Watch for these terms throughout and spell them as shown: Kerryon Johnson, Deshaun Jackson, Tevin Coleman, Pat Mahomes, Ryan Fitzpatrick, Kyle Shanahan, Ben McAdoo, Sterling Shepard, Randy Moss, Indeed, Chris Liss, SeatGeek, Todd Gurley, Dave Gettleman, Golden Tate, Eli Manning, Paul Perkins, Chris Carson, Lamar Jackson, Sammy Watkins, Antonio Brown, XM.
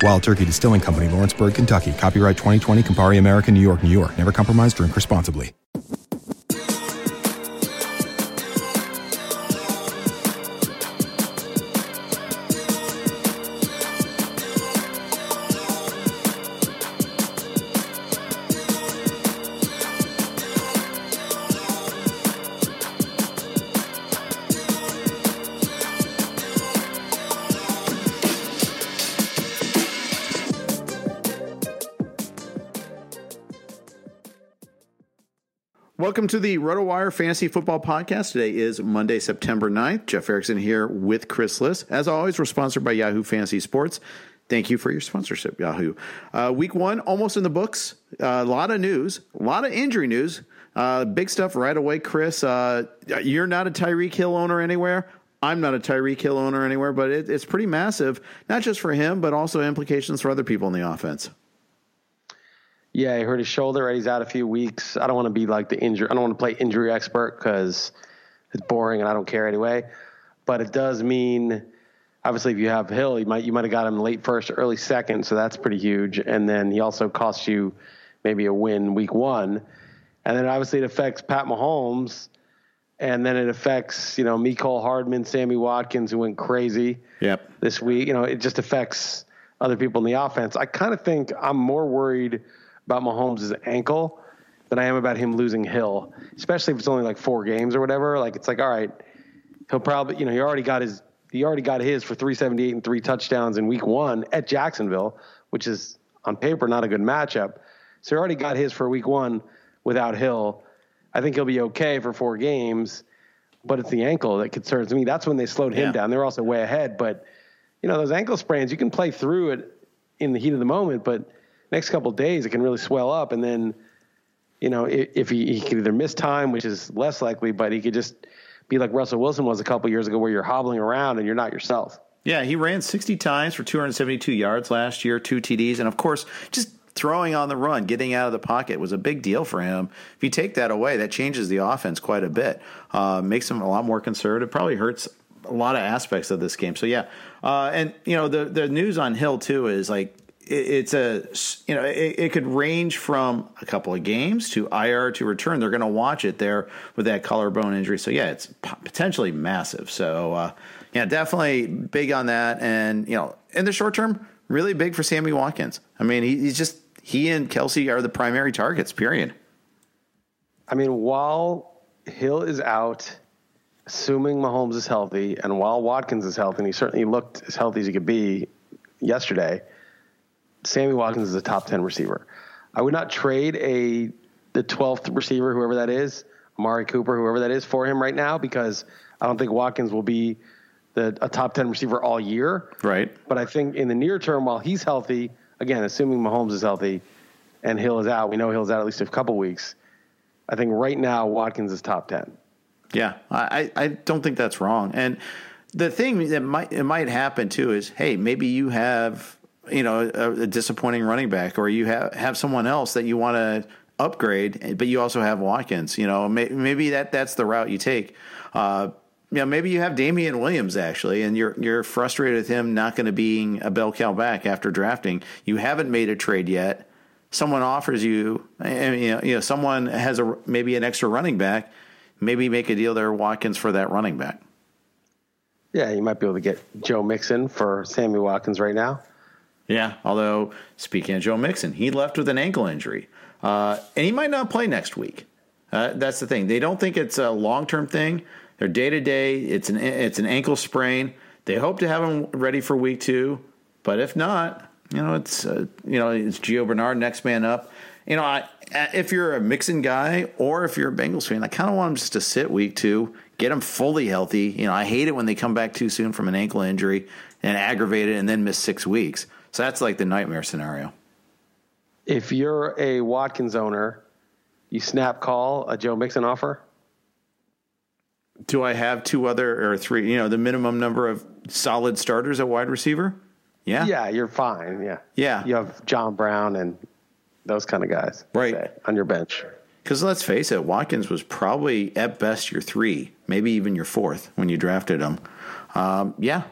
Wild Turkey Distilling Company, Lawrenceburg, Kentucky. Copyright 2020, Campari American, New York, New York. Never compromise, drink responsibly. Welcome to the RotoWire Fantasy Football Podcast. Today is Monday, September 9th. Jeff Erickson here with Chris Liss. As always, we're sponsored by Yahoo Fantasy Sports. Thank you for your sponsorship, Yahoo. Week one, almost in the books. A lot of news, a lot of injury news. Big stuff right away, Chris. You're not a Tyreek Hill owner anywhere. I'm not a Tyreek Hill owner anywhere, but it's pretty massive, not just for him, but also implications for other people in the offense. Yeah, he hurt his shoulder. He's out a few weeks. I don't want to be like the injury. I don't want to play injury expert because it's boring and I don't care anyway. But it does mean, obviously, if you have Hill, you might have got him late first, early second. So that's pretty huge. And then he also costs you maybe a win week one. And then obviously it affects Pat Mahomes. And then it affects, Mecole Hardman, Sammy Watkins, who went crazy this week. It just affects other people in the offense. I kind of think I'm more worried about Mahomes' ankle than I am about him losing Hill, especially if it's only like 4 games or whatever. It's all right, he'll probably, he already got his for 378 and 3 touchdowns in week one at Jacksonville, which is on paper not a good matchup. So he already got his for week one without Hill. I think he'll be okay for 4 games, but it's the ankle that concerns me. That's when they slowed him down. They were also way ahead, but those ankle sprains, you can play through it in the heat of the moment, but next couple of days, it can really swell up. And then, if he can either miss time, which is less likely, but he could just be like Russell Wilson was a couple years ago where you're hobbling around and you're not yourself. Yeah, he ran 60 times for 272 yards last year, 2 TDs. And, of course, just throwing on the run, getting out of the pocket was a big deal for him. If you take that away, that changes the offense quite a bit. Makes him a lot more conservative, probably hurts a lot of aspects of this game. So, yeah. The news on Hill, too, is like, it could range from a couple of games to IR to return. They're going to watch it there with that collarbone injury. So, yeah, it's potentially massive. So, Yeah, definitely big on that. And, you know, in the short term, really big for Sammy Watkins. I mean, he and Kelsey are the primary targets, period. I mean, while Hill is out, assuming Mahomes is healthy, and while Watkins is healthy, and he certainly looked as healthy as he could be yesterday, Sammy Watkins is a top 10 receiver. I would not trade the 12th receiver, whoever that is, Amari Cooper, whoever that is, for him right now, because I don't think Watkins will be a top 10 receiver all year. Right. But I think in the near term, while he's healthy, again, assuming Mahomes is healthy and Hill is out, we know Hill's out at least a couple weeks. I think right now Watkins is top 10. Yeah, I don't think that's wrong. And the thing that might happen too is, hey, maybe you have, you know, a disappointing running back, or you have someone else that you want to upgrade, but you also have Watkins. You know, maybe that's the route you take. You know, maybe you have Damian Williams actually, and you're frustrated with him not going to being a bell cow back after drafting. You haven't made a trade yet. Someone offers you, and you know, someone has maybe an extra running back. Maybe make a deal there, Watkins, for that running back. Yeah, you might be able to get Joe Mixon for Sammy Watkins right now. Yeah, although speaking of Joe Mixon, he left with an ankle injury, and he might not play next week. That's the thing; they don't think it's a long-term thing. They're day-to-day. It's an ankle sprain. They hope to have him ready for week 2, but if not, you know, it's Gio Bernard, next man up. You know, if you're a Mixon guy or if you're a Bengals fan, I kind of want him just to sit week 2, get him fully healthy. You know, I hate it when they come back too soon from an ankle injury and aggravate it and then miss 6 weeks. So that's like the nightmare scenario. If you're a Watkins owner, you snap call a Joe Mixon offer. Do I have three, you know, the minimum number of solid starters at wide receiver? Yeah. Yeah, you're fine. Yeah. Yeah. You have John Brown and those kind of guys. Right. On your bench. Because let's face it, Watkins was probably at best your 3, maybe even your 4th when you drafted him. Yeah.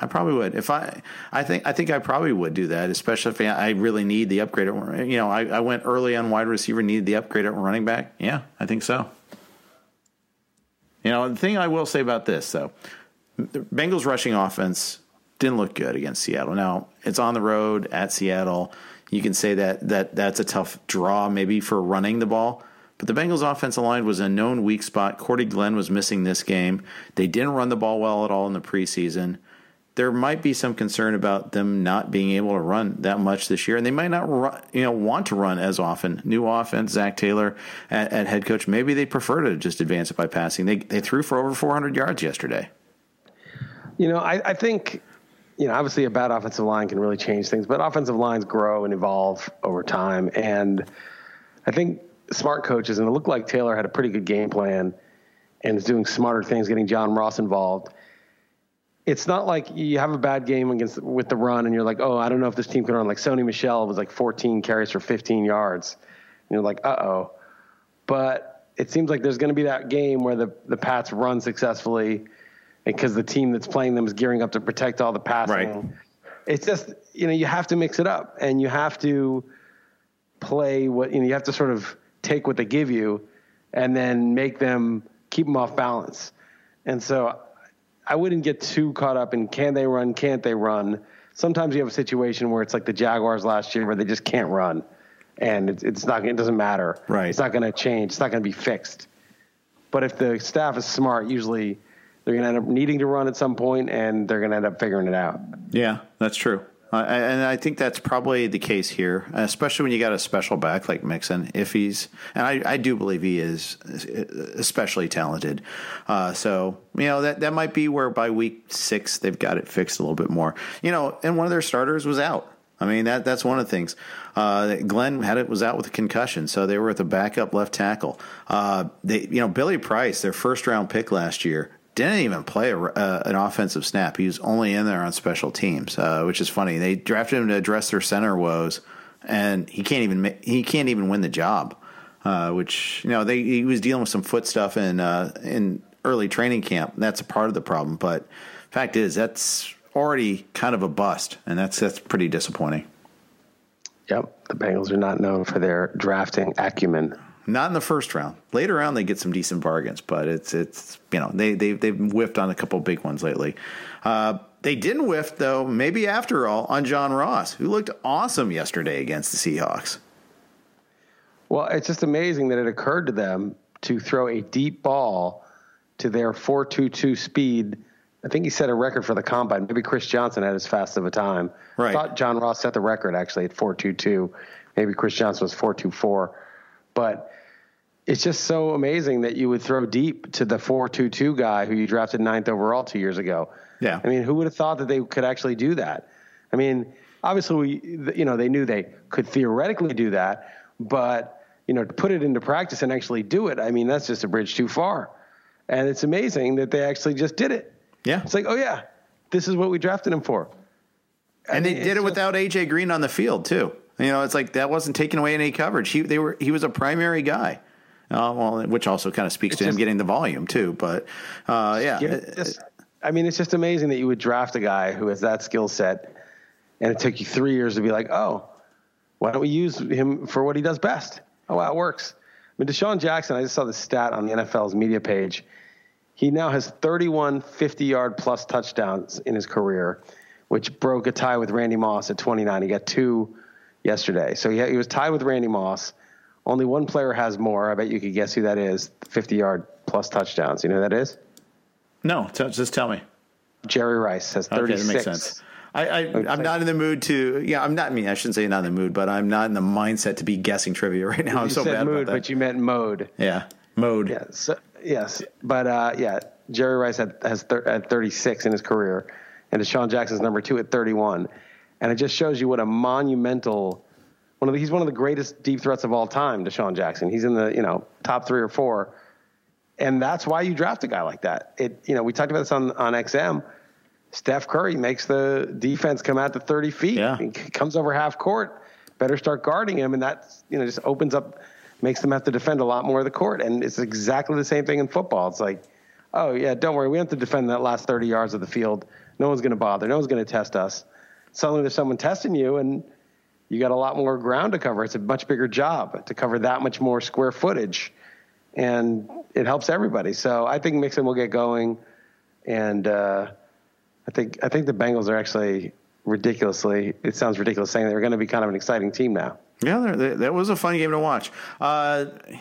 I probably would. If I think I probably would do that, especially if I really need the upgrade. You know, I went early on wide receiver, needed the upgrade at running back. Yeah, I think so. You know, the thing I will say about this, though, the Bengals rushing offense didn't look good against Seattle. Now, it's on the road at Seattle. You can say that's a tough draw maybe for running the ball. But the Bengals offensive line was a known weak spot. Cordy Glenn was missing this game. They didn't run the ball well at all in the preseason. There might be some concern about them not being able to run that much this year, and they might not want to run as often. New offense, Zach Taylor at head coach. Maybe they prefer to just advance it by passing. They threw for over 400 yards yesterday. You know, I think, you know, obviously a bad offensive line can really change things, but offensive lines grow and evolve over time. And I think smart coaches, and it looked like Taylor had a pretty good game plan and is doing smarter things, getting John Ross involved. It's not like you have a bad game with the run and you're like, oh, I don't know if this team can run. Like Sony Michel was like 14 carries for 15 yards. And you're like, uh-oh. But it seems like there's going to be that game where the Pats run successfully because the team that's playing them is gearing up to protect all the passing. Right. It's just, you know, you have to mix it up and you have to play what, you know, you have to sort of take what they give you and then make them keep them off balance. And so I wouldn't get too caught up in can they run, can't they run. Sometimes you have a situation where it's like the Jaguars last year where they just can't run, and it doesn't matter. Right. It's not going to change. It's not going to be fixed. But if the staff is smart, usually they're going to end up needing to run at some point, and they're going to end up figuring it out. Yeah, that's true. And I think that's probably the case here, especially when you got a special back like Mixon. If he's, and I do believe he is especially talented. So, you know, that might be where by week 6 they've got it fixed a little bit more. You know, and one of their starters was out. I mean, that's one of the things. Glenn was out with a concussion, so they were at the backup left tackle. Billy Price, their first-round pick last year, didn't even play an offensive snap. He was only in there on special teams, which is funny. They drafted him to address their center woes, and he can't even win the job. Which, you know, he was dealing with some foot stuff in early training camp. That's a part of the problem. But fact is, that's already kind of a bust, and that's pretty disappointing. Yep, the Bengals are not known for their drafting acumen. Not in the first round. Later on, they get some decent bargains, but it's you know they've whiffed on a couple big ones lately. They didn't whiff though. Maybe after all, on John Ross, who looked awesome yesterday against the Seahawks. Well, it's just amazing that it occurred to them to throw a deep ball to their 4.22 speed. I think he set a record for the combine. Maybe Chris Johnson had as fast of a time. Right. I thought John Ross set the record actually at 4.22. Maybe Chris Johnson was 4.24. But it's just so amazing that you would throw deep to the 4.22 guy who you drafted 9th overall 2 years ago. Yeah. I mean, who would have thought that they could actually do that? I mean, obviously, they knew they could theoretically do that. But, to put it into practice and actually do it, I mean, that's just a bridge too far. And it's amazing that they actually just did it. Yeah. It's like, oh, yeah, this is what we drafted him for. And they did it without A.J. Green on the field, too. It's like that wasn't taking away any coverage. He was a primary guy, which also kind of speaks to him getting the volume, too. But, it's just amazing that you would draft a guy who has that skill set. And it took you 3 years to be like, oh, why don't we use him for what he does best? Oh, wow, it works. I mean, Deshaun Jackson, I just saw the stat on the NFL's media page. He now has 31 50-yard-plus touchdowns in his career, which broke a tie with Randy Moss at 29. He got two yesterday. So he was tied with Randy Moss. Only one player has more. I bet you could guess who that is, 50-yard-plus touchdowns. You know who that is? No, just tell me. Jerry Rice has 36. Okay, that makes sense. I'm not in the mood to. Yeah, I'm not. I mean, I shouldn't say not in the mood, but I'm not in the mindset to be guessing trivia right now. I'm so bad mood, about that. But you meant mode. Yeah, mode. Yeah, so, yes, but Jerry Rice had 36 in his career, and Deshaun Jackson's number two at 31, and it just shows you what a monumental. He's one of the greatest deep threats of all time, Deshaun Jackson. He's in the top three or four, and that's why you draft a guy like that. We talked about this on XM. Steph Curry makes the defense come out to 30 feet. Yeah. He comes over half court. Better start guarding him. And that, just opens up, makes them have to defend a lot more of the court. And it's exactly the same thing in football. It's like, oh, yeah, don't worry. We have to defend that last 30 yards of the field. No one's going to bother. No one's going to test us. Suddenly there's someone testing you, and you got a lot more ground to cover. It's a much bigger job to cover that much more square footage. And it helps everybody. So I think Mixon will get going. And, I think the Bengals are actually ridiculously. It sounds ridiculous saying they're going to be kind of an exciting team now. Yeah, that was a fun game to watch. We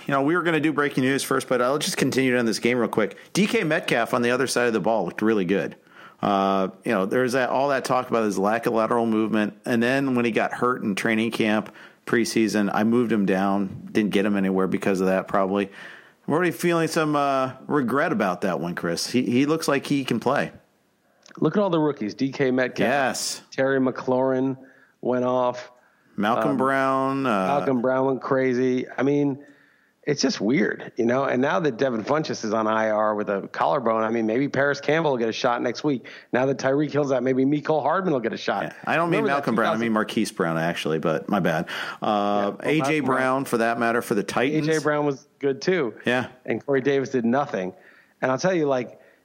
were going to do breaking news first, but I'll just continue on this game real quick. DK Metcalf on the other side of the ball looked really good. There's all that talk about his lack of lateral movement, and then when he got hurt in training camp preseason, I moved him down, didn't get him anywhere because of that. Probably, I'm already feeling some regret about that one, Chris. He looks like he can play. Look at all the rookies. DK Metcalf. Yes. Terry McLaurin went off. Malcolm Brown went crazy. I mean, it's just weird, And now that Devin Funchess is on IR with a collarbone, I mean, maybe Paris Campbell will get a shot next week. Now that Tyreek Hill's out, maybe Mecole Hardman will get a shot. Yeah. I don't mean Malcolm Brown. I mean Marquise Brown, actually, but my bad. A.J. Brown, for that matter, for the Titans. A.J. Brown was good, too. Yeah. And Corey Davis did nothing. And I'll tell you,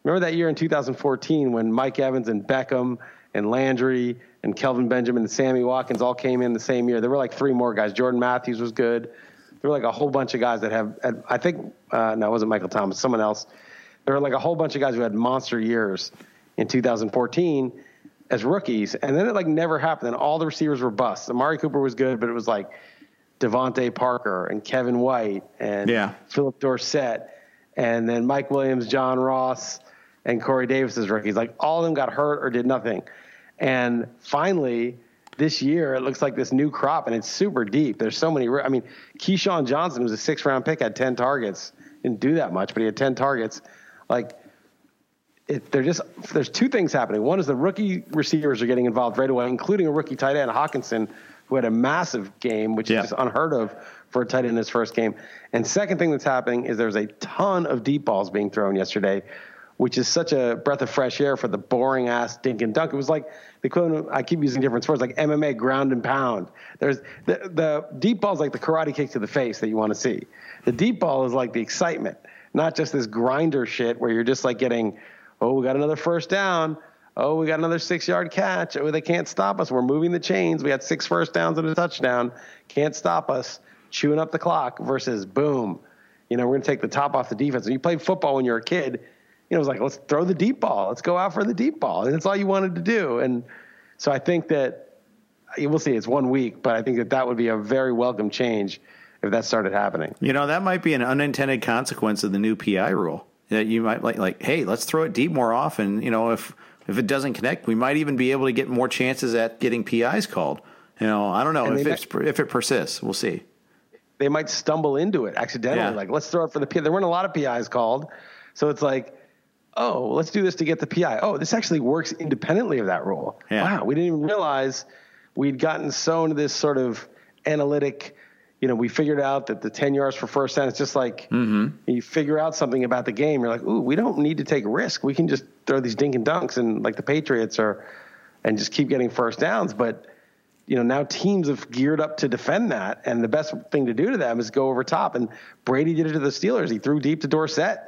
remember that year in 2014 when Mike Evans and Beckham and Landry and Kelvin Benjamin and Sammy Watkins all came in the same year? There were three more guys. Jordan Matthews was good. There were a whole bunch of guys that have, I think, no, it wasn't Michael Thomas, someone else. There were a whole bunch of guys who had monster years in 2014 as rookies. And then it never happened. And all the receivers were busts. Amari Cooper was good, but it was Devontae Parker and Kevin White and Philip Dorsett. And then Mike Williams, John Ross, and Corey Davis's rookies, all of them got hurt or did nothing. And finally, this year, it looks like this new crop, and it's super deep. There's so many. I mean, Keyshawn Johnson was a 6th-round pick, had 10 targets. Didn't do that much, but he had 10 targets. There's two things happening. One is the rookie receivers are getting involved right away, including a rookie tight end, Hawkinson, who had a massive game, which is just unheard of for a tight end in his first game. And second thing that's happening is there's a ton of deep balls being thrown yesterday, which is such a breath of fresh air for the boring-ass dink and dunk. It was like the equivalent of, I keep using different sports, like MMA ground and pound. There's the deep ball is like the karate kick to the face that you want to see. The deep ball is like the excitement, not just this grinder shit where you're just getting, oh, we got another first down. Oh, we got another 6-yard catch. Oh, they can't stop us. We're moving the chains. We got 6 first downs and a touchdown. Can't stop us. chewing up the clock versus boom, you know, we're going to take the top off the defense. When you played football when you were a kid, you know, it was like, let's throw the deep ball. Let's go out for the deep ball. And that's all you wanted to do. And so I think that we'll see. It's 1 week, but I think that that would be a very welcome change if that started happening. You know, that might be an unintended consequence of the new PI rule, that you might like, hey, let's throw it deep more often. You know, if it doesn't connect, we might even be able to get more chances at getting PIs called. You know, I don't know if it persists. We'll see. They might stumble into it accidentally. Yeah. Like, let's throw it for the PI. There weren't a lot of PIs called. So it's like, oh, let's do this to get the PI. Oh, this actually works independently of that rule. Yeah. Wow. We didn't even realize we'd gotten so into this sort of analytic, you know, we figured out that the 10 yards for first down, it's just like you figure out something about the game. You're like, ooh, we don't need to take risk. We can just throw these dink and dunks and like the Patriots are, and just keep getting first downs. But, you know, now teams have geared up to defend that. And the best thing to do to them is go over top. And Brady did it to the Steelers. He threw deep to Dorsett.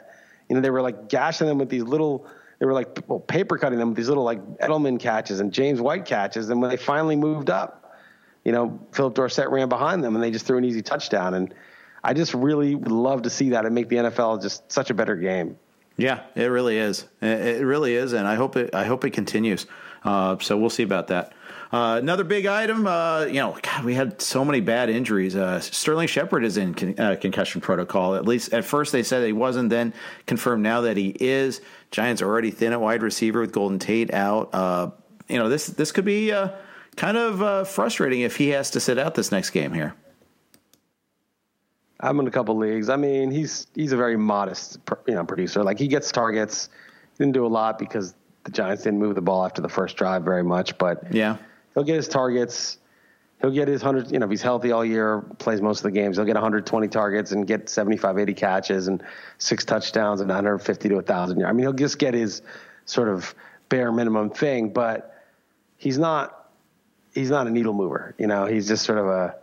You know, they were like gashing them with these little, they were like paper cutting them with these little like Edelman catches and James White catches. And when they finally moved up, you know, Philip Dorsett ran behind them and they just threw an easy touchdown. And I just really would love to see that and make the NFL just such a better game. Yeah, it really is. It really is. And I hope it continues. So we'll see about that. Another big item, you know, God, we had so many bad injuries. Sterling Shepard is in concussion protocol. At least at first they said he wasn't, then confirmed now that he is. Giants are already thin at wide receiver with Golden Tate out. You know, this could be kind of frustrating if he has to sit out this next game here. I'm in a couple leagues. I mean, he's a very modest, you know, producer. Like, he gets targets. He didn't do a lot because the Giants didn't move the ball after the first drive very much. But yeah, he'll get his targets. He'll get his 100. You know, if he's healthy all year, plays most of the games, he'll get 120 targets and get 75, 80 catches and 6 touchdowns and 150 to 1,000 yards. I mean, he'll just get his sort of bare minimum thing, but he's not a needle mover. You know, he's just sort of a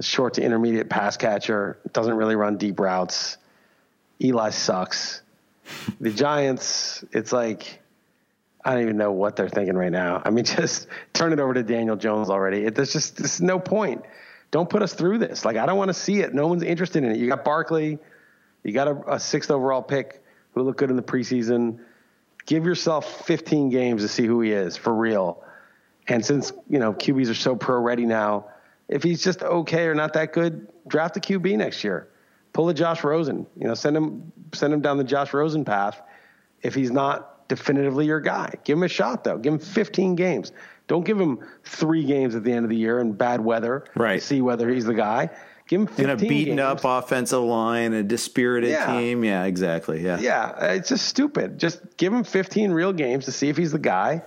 short to intermediate pass catcher, doesn't really run deep routes. Eli sucks. The Giants, it's like, I don't even know what they're thinking right now. I mean, just turn it over to Daniel Jones already. There's no point. Don't put us through this. Like, I don't want to see it. No one's interested in it. You got Barkley. You got a 6th overall pick who looked good in the preseason. Give yourself 15 games to see who he is for real. And since, you know, QBs are so pro ready now, if he's just okay or not that good, draft a QB next year. Pull a Josh Rosen. You know, send him down the Josh Rosen path. If he's not definitively your guy, give him a shot though. Give him 15 games. Don't give him 3 games at the end of the year in bad weather, right, to see whether he's the guy. Give him 15 games. In a beaten up offensive line, a dispirited team. Yeah, exactly. Yeah. Yeah. It's just stupid. Just give him 15 real games to see if he's the guy.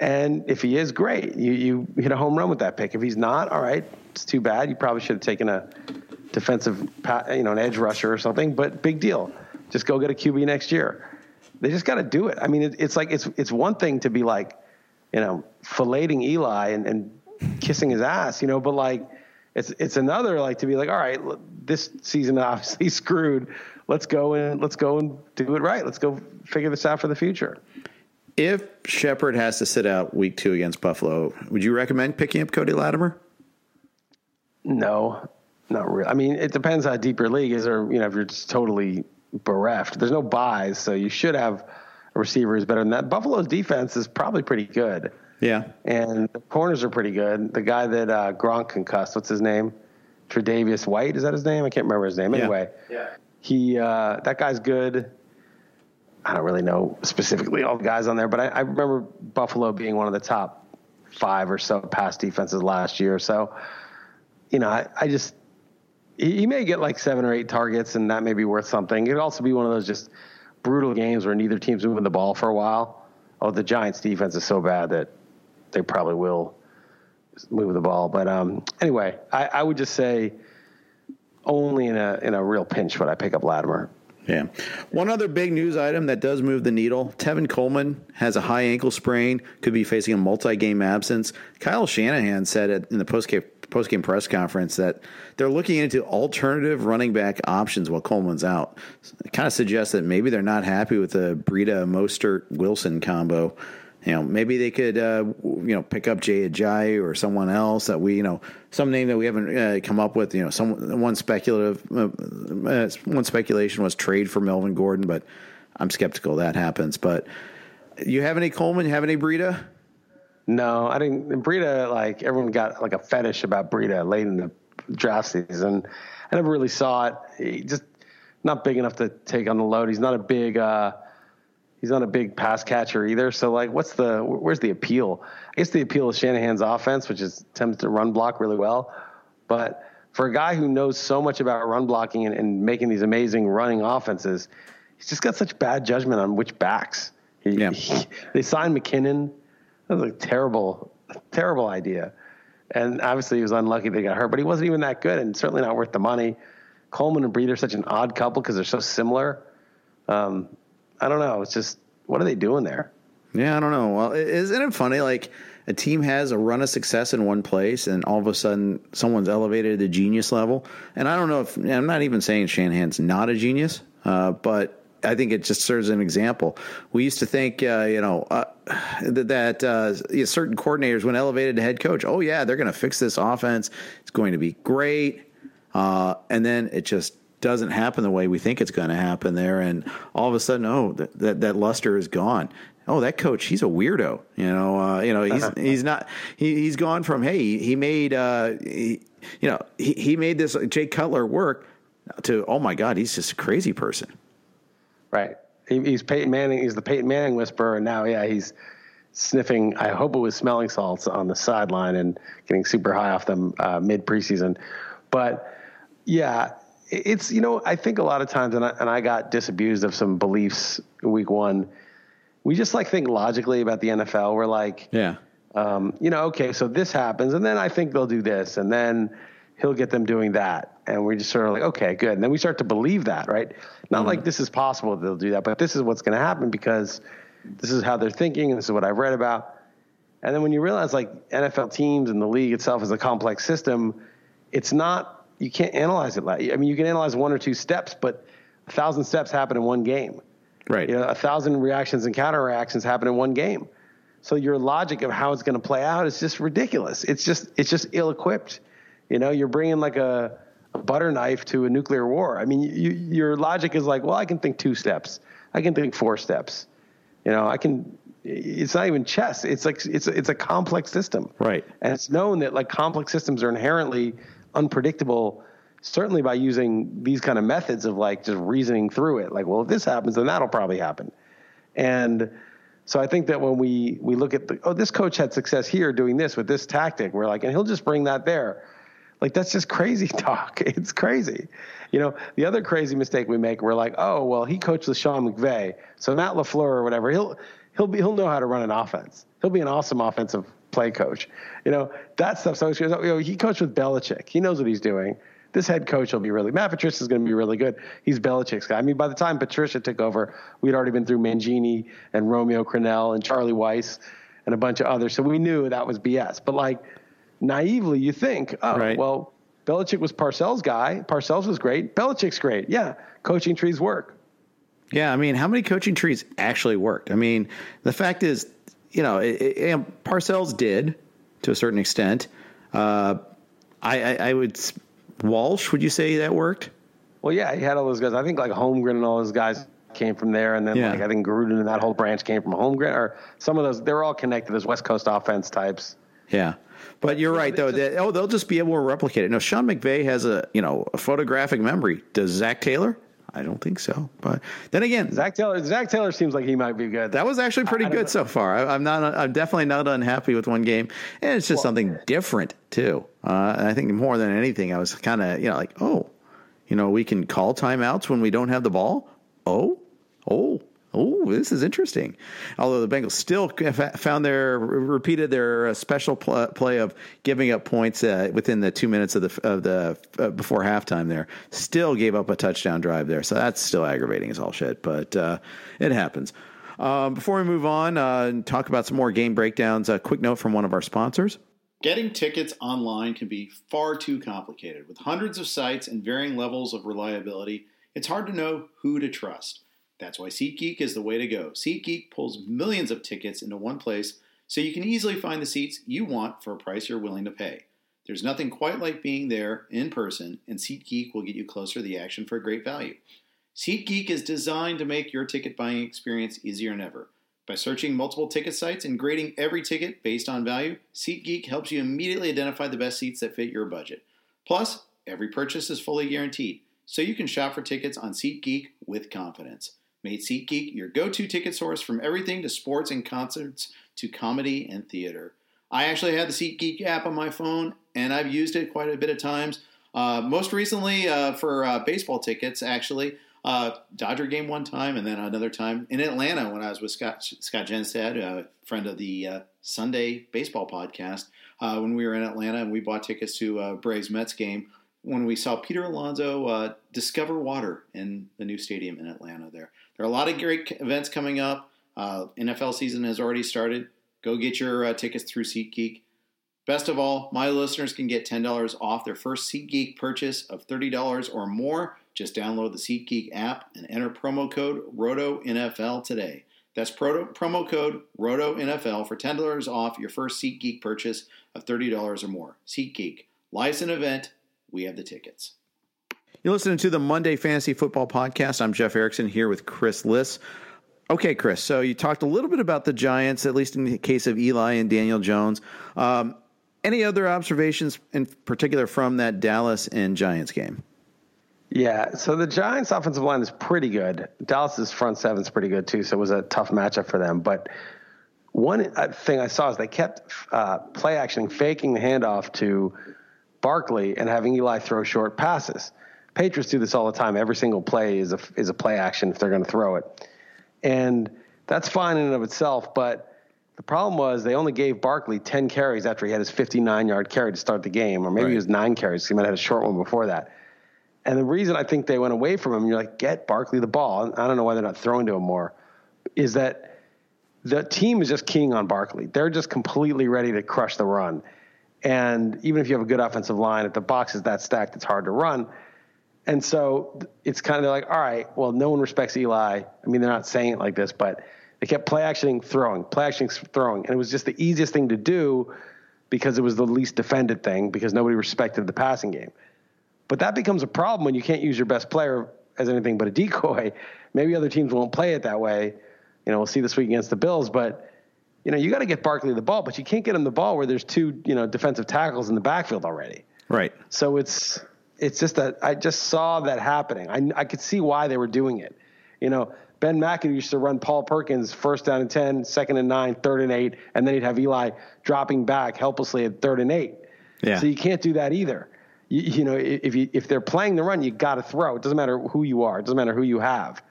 And if he is, great. You hit a home run with that pick. If he's not, all right, it's too bad. You probably should have taken a defensive, you know, an edge rusher or something, but big deal. Just go get a QB next year. They just got to do it. I mean, it's like it's one thing to be like, you know, filleting Eli and kissing his ass, you know, but like it's another like to be like, all right, this season obviously screwed. Let's go and do it right. Let's go figure this out for the future. If Shepard has to sit out week 2 against Buffalo, would you recommend picking up Cody Latimer? No, not really. I mean, it depends how deep your league is, or, you know, if you're just totally bereft. There's no buys, so you should have a receiver who's better than that. Buffalo's defense is probably pretty good. Yeah. And the corners are pretty good. The guy that Gronk concussed, what's his name? Tre'Davious White, is that his name? I can't remember his name. Anyway, yeah. He that guy's good. I don't really know specifically all the guys on there, but I remember Buffalo being one of the top 5 or so pass defenses last year. So, you know, I just – he may get like 7 or 8 targets, and that may be worth something. It'd also be one of those just brutal games where neither team's moving the ball for a while. Oh, the Giants' defense is so bad that they probably will move the ball. But anyway, I would just say only in a real pinch would I pick up Latimer. Yeah. One other big news item that does move the needle. Tevin Coleman has a high ankle sprain, could be facing a multi-game absence. Kyle Shanahan said it in the post-game press conference that they're looking into alternative running back options while Coleman's out. It kind of suggests that maybe they're not happy with the Breida Mostert Wilson combo. You know, maybe they could, you know, pick up Jay Ajayi or someone else that we, you know, some name that we haven't come up with. You know, one speculation was trade for Melvin Gordon, but I'm skeptical that happens. But you have any Coleman? You have any Breida? No, I didn't. Breida, like everyone got like a fetish about Breida late in the draft season. I never really saw it. He just not big enough to take on the load. He's not a big. He's not a big pass catcher either. So, like, where's the appeal? I guess the appeal is Shanahan's offense, which is attempts to run block really well. But for a guy who knows so much about run blocking and making these amazing running offenses, he's just got such bad judgment on which backs. They signed McKinnon. That was a terrible, terrible idea. And obviously he was unlucky they got hurt, but he wasn't even that good and certainly not worth the money. Coleman and Breida are such an odd couple because they're so similar. I don't know. It's just, what are they doing there? Yeah, I don't know. Well, isn't it funny? Like, a team has a run of success in one place, and all of a sudden someone's elevated to genius level. And I don't know if, I'm not even saying Shanahan's not a genius, but I think it just serves an example. We used to think, certain coordinators, when elevated to head coach, oh, yeah, they're going to fix this offense. It's going to be great. And then it just doesn't happen the way we think it's going to happen there, and all of a sudden, that luster is gone. Oh, that coach, he's a weirdo. He's not. He's gone from he made this Jay Cutler work to, oh my God, he's just a crazy person. Right. He's Peyton Manning. He's the Peyton Manning whisperer, and now he's sniffing. I hope it was smelling salts on the sideline and getting super high off them mid preseason. But yeah. It's, I think a lot of times, and I got disabused of some beliefs week one. We just think logically about the NFL. We're like, okay, so this happens, and then I think they'll do this, and then he'll get them doing that, and we're just sort of like, okay, good, and then we start to believe that, right? Not like this is possible they'll do that, but this is what's going to happen because this is how they're thinking, and this is what I've read about. And then when you realize NFL teams and the league itself is a complex system, it's not. You can't analyze it. You can analyze one or two steps, but 1,000 steps happen in one game. Right. 1,000 reactions and counter reactions happen in one game. So your logic of how it's going to play out is just ridiculous. It's just ill-equipped. You're bringing a butter knife to a nuclear war. I mean, your logic is like, well, I can think two steps. I can think four steps. It's not even chess. It's it's a complex system. Right. And it's known that complex systems are inherently unpredictable, certainly by using these kind of methods of just reasoning through it. Well, if this happens, then that'll probably happen. And so I think that when we look at this coach had success here doing this with this tactic, we're and he'll just bring that there. That's just crazy talk. It's crazy. The other crazy mistake we make, we're oh, well, he coached with Sean McVay. So Matt LaFleur or whatever, he'll know how to run an offense. He'll be an awesome offensive play coach, that stuff. So he coached with Belichick. He knows what he's doing. This head coach will be Matt Patricia is going to be really good. He's Belichick's guy. I mean, by the time Patricia took over, we'd already been through Mangini and Romeo Crennel and Charlie Weiss and a bunch of others. So we knew that was BS, but naively you think, well, Belichick was Parcells' guy. Parcells was great. Belichick's great. Yeah. Coaching trees work. Yeah. I mean, how many coaching trees actually worked? I mean, the fact is, and Parcells did to a certain extent. I would Walsh. Would you say that worked? Well, yeah, he had all those guys. I think Holmgren and all those guys came from there, and then I think Gruden and that whole branch came from Holmgren, or some of those. They were all connected as West Coast offense types. Yeah, but you're right though. They'll just be able to replicate it. No, Sean McVay has a photographic memory. Does Zach Taylor? I don't think so, but then again, Zach Taylor seems like he might be good. That was actually pretty good so far. I'm definitely not unhappy with one game, and it's just something different too. And I think more than anything, I was kind of we can call timeouts when we don't have the ball. Oh, this is interesting. Although the Bengals still repeated their special play of giving up points within the 2 minutes of the before halftime there, still gave up a touchdown drive there. So that's still aggravating as all shit, but it happens. Before we move on and talk about some more game breakdowns, a quick note from one of our sponsors. Getting tickets online can be far too complicated. With hundreds of sites and varying levels of reliability, it's hard to know who to trust. That's why SeatGeek is the way to go. SeatGeek pulls millions of tickets into one place so you can easily find the seats you want for a price you're willing to pay. There's nothing quite like being there in person, and SeatGeek will get you closer to the action for a great value. SeatGeek is designed to make your ticket buying experience easier than ever. By searching multiple ticket sites and grading every ticket based on value, SeatGeek helps you immediately identify the best seats that fit your budget. Plus, every purchase is fully guaranteed, so you can shop for tickets on SeatGeek with confidence. Made SeatGeek your go-to ticket source from everything to sports and concerts to comedy and theater. I actually have the SeatGeek app on my phone, and I've used it quite a bit of times. Most recently for baseball tickets, actually. Dodger game one time, and then another time in Atlanta when I was with Scott Genstead, a friend of the Sunday baseball podcast, when we were in Atlanta and we bought tickets to a Braves-Mets game when we saw Peter Alonso discover water in the new stadium in Atlanta there. There are a lot of great events coming up. NFL season has already started. Go get your tickets through SeatGeek. Best of all, my listeners can get $10 off their first SeatGeek purchase of $30 or more. Just download the SeatGeek app and enter promo code ROTONFL today. That's promo code ROTONFL for $10 off your first SeatGeek purchase of $30 or more. SeatGeek, life's an event. We have the tickets. You're listening to the Monday Fantasy Football Podcast. I'm Jeff Erickson here with Chris Liss. Okay, Chris, so you talked a little bit about the Giants, at least in the case of Eli and Daniel Jones. Any other observations in particular from that Dallas and Giants game? Yeah, so the Giants' offensive line is pretty good. Dallas' front seven is pretty good, too, so it was a tough matchup for them. But one thing I saw is they kept play-actioning, faking the handoff to Barkley and having Eli throw short passes. Patriots do this all the time. Every single play is a play action if they're going to throw it. And that's fine in and of itself, but the problem was they only gave Barkley 10 carries after he had his 59-yard carry to start the game, or maybe It was 9 carries. He might have had a short one before that. And the reason I think they went away from him, you're like, get Barkley the ball, and I don't know why they're not throwing to him more, is that the team is just keying on Barkley. They're just completely ready to crush the run. And even if you have a good offensive line, if the box is that stacked, it's hard to run. And so it's kind of like, all right, well, no one respects Eli. I mean, they're not saying it like this, but they kept play actioning, throwing. And it was just the easiest thing to do because it was the least defended thing because nobody respected the passing game. But that becomes a problem when you can't use your best player as anything but a decoy. Maybe other teams won't play it that way. You know, we'll see this week against the Bills, but you know, you got to get Barkley the ball, but you can't get him the ball where there's two, you know, defensive tackles in the backfield already. Right. So it's just that I just saw that happening. I could see why they were doing it. You know, Ben McAdoo used to run Paul Perkins 1st down and 10, 2nd and 9, 3rd and 8, and then he'd have Eli dropping back helplessly at 3rd and 8. Yeah. So you can't do that either. You know, if they're playing the run, you got to throw. It doesn't matter who you are. It doesn't matter who you have.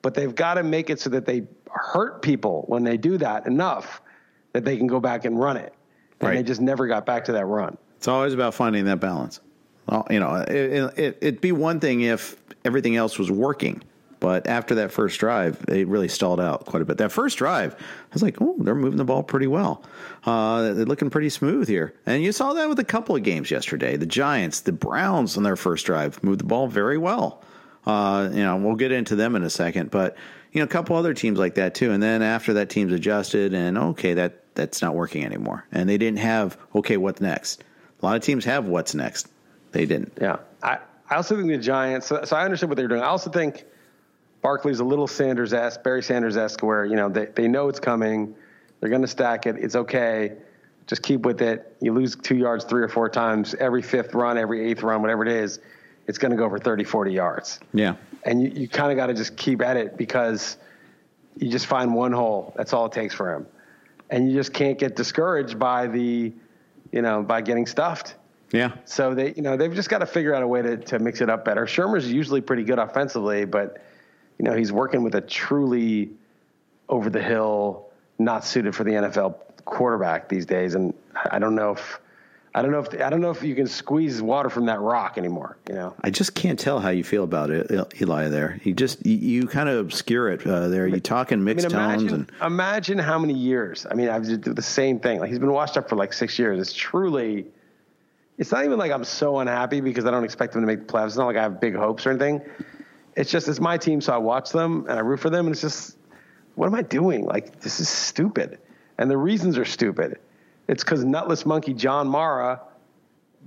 But they've got to make it so that they hurt people when they do that enough that they can go back and run it. And They just never got back to that run. It's always about finding that balance. Well, you know, it'd be one thing if everything else was working, but after that first drive, they really stalled out quite a bit. That first drive, I was like, oh, they're moving the ball pretty well. They're looking pretty smooth here. And you saw that with a couple of games yesterday. The Giants, the Browns on their first drive moved the ball very well. You know, we'll get into them in a second, but, you know, a couple other teams like that too. And then after that, team's adjusted and, okay, that's not working anymore. And they didn't have, okay, what's next? A lot of teams have what's next. They didn't. Yeah. I also think the Giants, so I understood what they were doing. I also think Barkley's a little Sanders-esque, Barry Sanders-esque, where, you know, they know it's coming. They're going to stack it. It's okay. Just keep with it. You lose 2 yards 3 or 4 times. Every 5th run, every 8th run, whatever it is, it's going to go for 30, 40 yards. Yeah. And you kind of got to just keep at it because you just find one hole. That's all it takes for him. And you just can't get discouraged by by getting stuffed. Yeah. So they've just got to figure out a way to mix it up better. Shermer's usually pretty good offensively, but you know, he's working with a truly over the hill, not suited for the NFL quarterback these days. And I don't know if you can squeeze water from that rock anymore. You know, I just can't tell how you feel about it, Eli. There, you kind of obscure it there. You talking mixed tones and imagine how many years. I mean, I've just done the same thing. Like he's been washed up for like 6 years. It's truly. It's not even like I'm so unhappy because I don't expect them to make the playoffs. It's not like I have big hopes or anything. it's just, it's my team, so I watch them and I root for them, and it's just, what am I doing? Like, this is stupid. And the reasons are stupid. It's because nutless monkey John Mara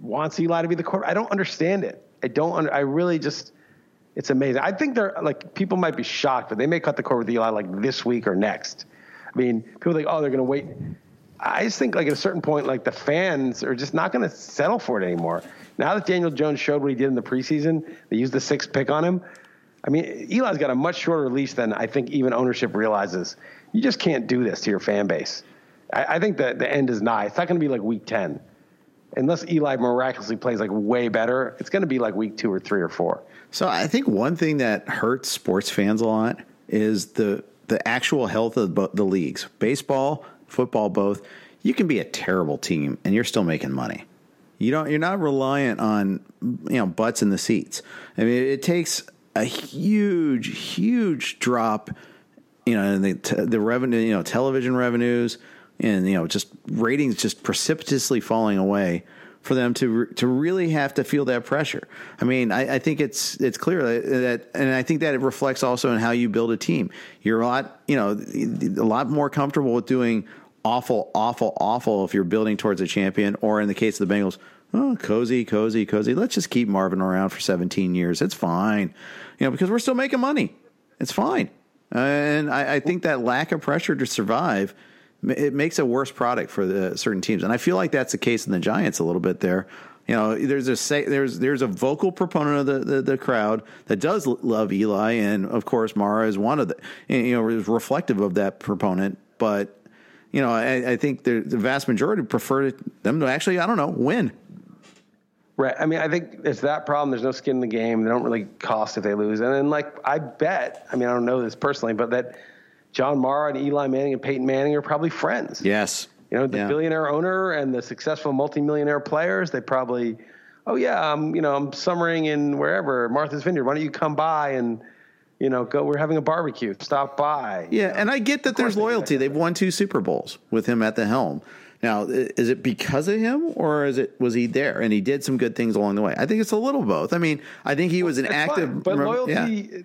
wants Eli to be the quarterback. I don't understand it. I really just, it's amazing. I think they're like, people might be shocked, but they may cut the cord with Eli like this week or next. I mean, people think, oh, they're going to wait. I just think like at a certain point, like the fans are just not going to settle for it anymore. Now that Daniel Jones showed what he did in the preseason, they used the sixth pick on him. I mean, Eli's got a much shorter leash than I think even ownership realizes. You just can't do this to your fan base. I think that the end is nigh. It's not going to be like week 10. Unless Eli miraculously plays like way better, it's going to be like week 2 or 3 or 4. So I think one thing that hurts sports fans a lot is the actual health of the leagues. Baseball, football, both. You can be a terrible team and you're still making money. You're not reliant on, butts in the seats. I mean, it takes a huge, huge drop, in the revenue, television revenues and, just ratings just precipitously falling away for them to really have to feel that pressure. I mean, I think it's clear that, and I think that it reflects also in how you build a team. You're a lot more comfortable with doing awful if you're building towards a champion, or in the case of the Bengals, oh, cozy. Let's just keep Marvin around for 17 years. It's fine, because we're still making money. It's fine. And I think that lack of pressure to survive, it makes a worse product for the certain teams. And I feel like that's the case in the Giants a little bit there. There's a vocal proponent of the crowd that does love Eli. And of course, Mara is one of is reflective of that proponent. But, I think the vast majority prefer them to actually, win. Right. I mean, I think it's that problem. There's no skin in the game. They don't really cost if they lose. And then, I bet, I don't know this personally, but that John Mara and Eli Manning and Peyton Manning are probably friends. Yes. Billionaire owner and the successful multimillionaire players, they probably, I'm summering in wherever, Martha's Vineyard. Why don't you come by and, go, we're having a barbecue. Stop by. Yeah, and I get that there's loyalty. They've won 2 Super Bowls with him at the helm. Now, is it because of him, or was he there and he did some good things along the way? I think it's a little both. I mean, I think he was an active, fine, but loyalty.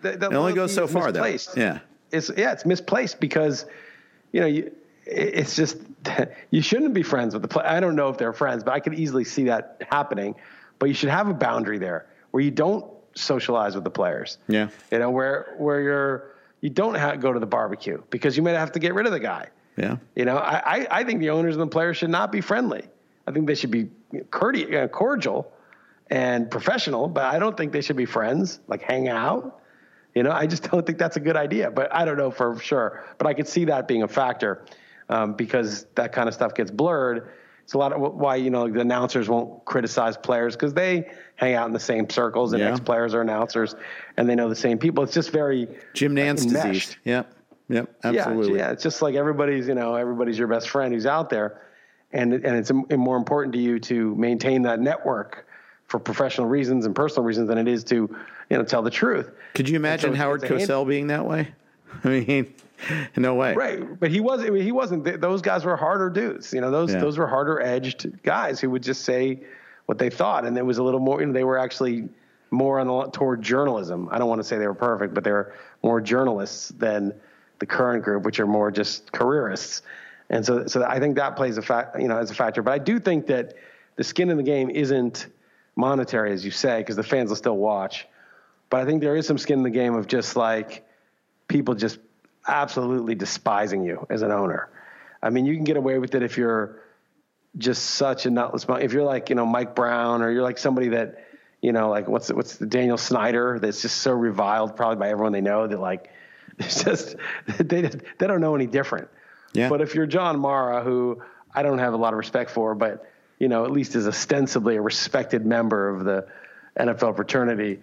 Yeah. It only goes so far, though. Yeah, it's misplaced because it's just you shouldn't be friends with the player. I don't know if they're friends, but I could easily see that happening. But you should have a boundary there where you don't socialize with the players. Yeah, where you don't go to the barbecue because you might have to get rid of the guy. Yeah. I think the owners and the players should not be friendly. I think they should be courteous, cordial and professional, but I don't think they should be friends, like hang out. I just don't think that's a good idea, but I don't know for sure. But I could see that being a factor because that kind of stuff gets blurred. It's a lot of why, the announcers won't criticize players because they hang out in the same circles and ex-players are announcers and they know the same people. It's just very Jim Nance disease. Yeah. Yep, absolutely. Yeah, it's just like everybody's your best friend who's out there, and it's more important to you to maintain that network for professional reasons and personal reasons than it is to tell the truth. Could you imagine Howard Cosell being that way? I mean, no way. Right, but he wasn't. Those guys were harder dudes. Those were harder edged guys who would just say what they thought, and it was a little more. They were actually more toward journalism. I don't want to say they were perfect, but they were more journalists than the current group, which are more just careerists. And so I think that plays as a factor, but I do think that the skin in the game isn't monetary, as you say, cause the fans will still watch, but I think there is some skin in the game of just like people just absolutely despising you as an owner. I mean, you can get away with it if you're just such a nutless, if you're like, Mike Brown, or you're like somebody that, like what's the Daniel Snyder that's just so reviled probably by everyone they know that like, it's just they don't know any different. Yeah. But if you're John Mara, who I don't have a lot of respect for, but at least is ostensibly a respected member of the NFL fraternity,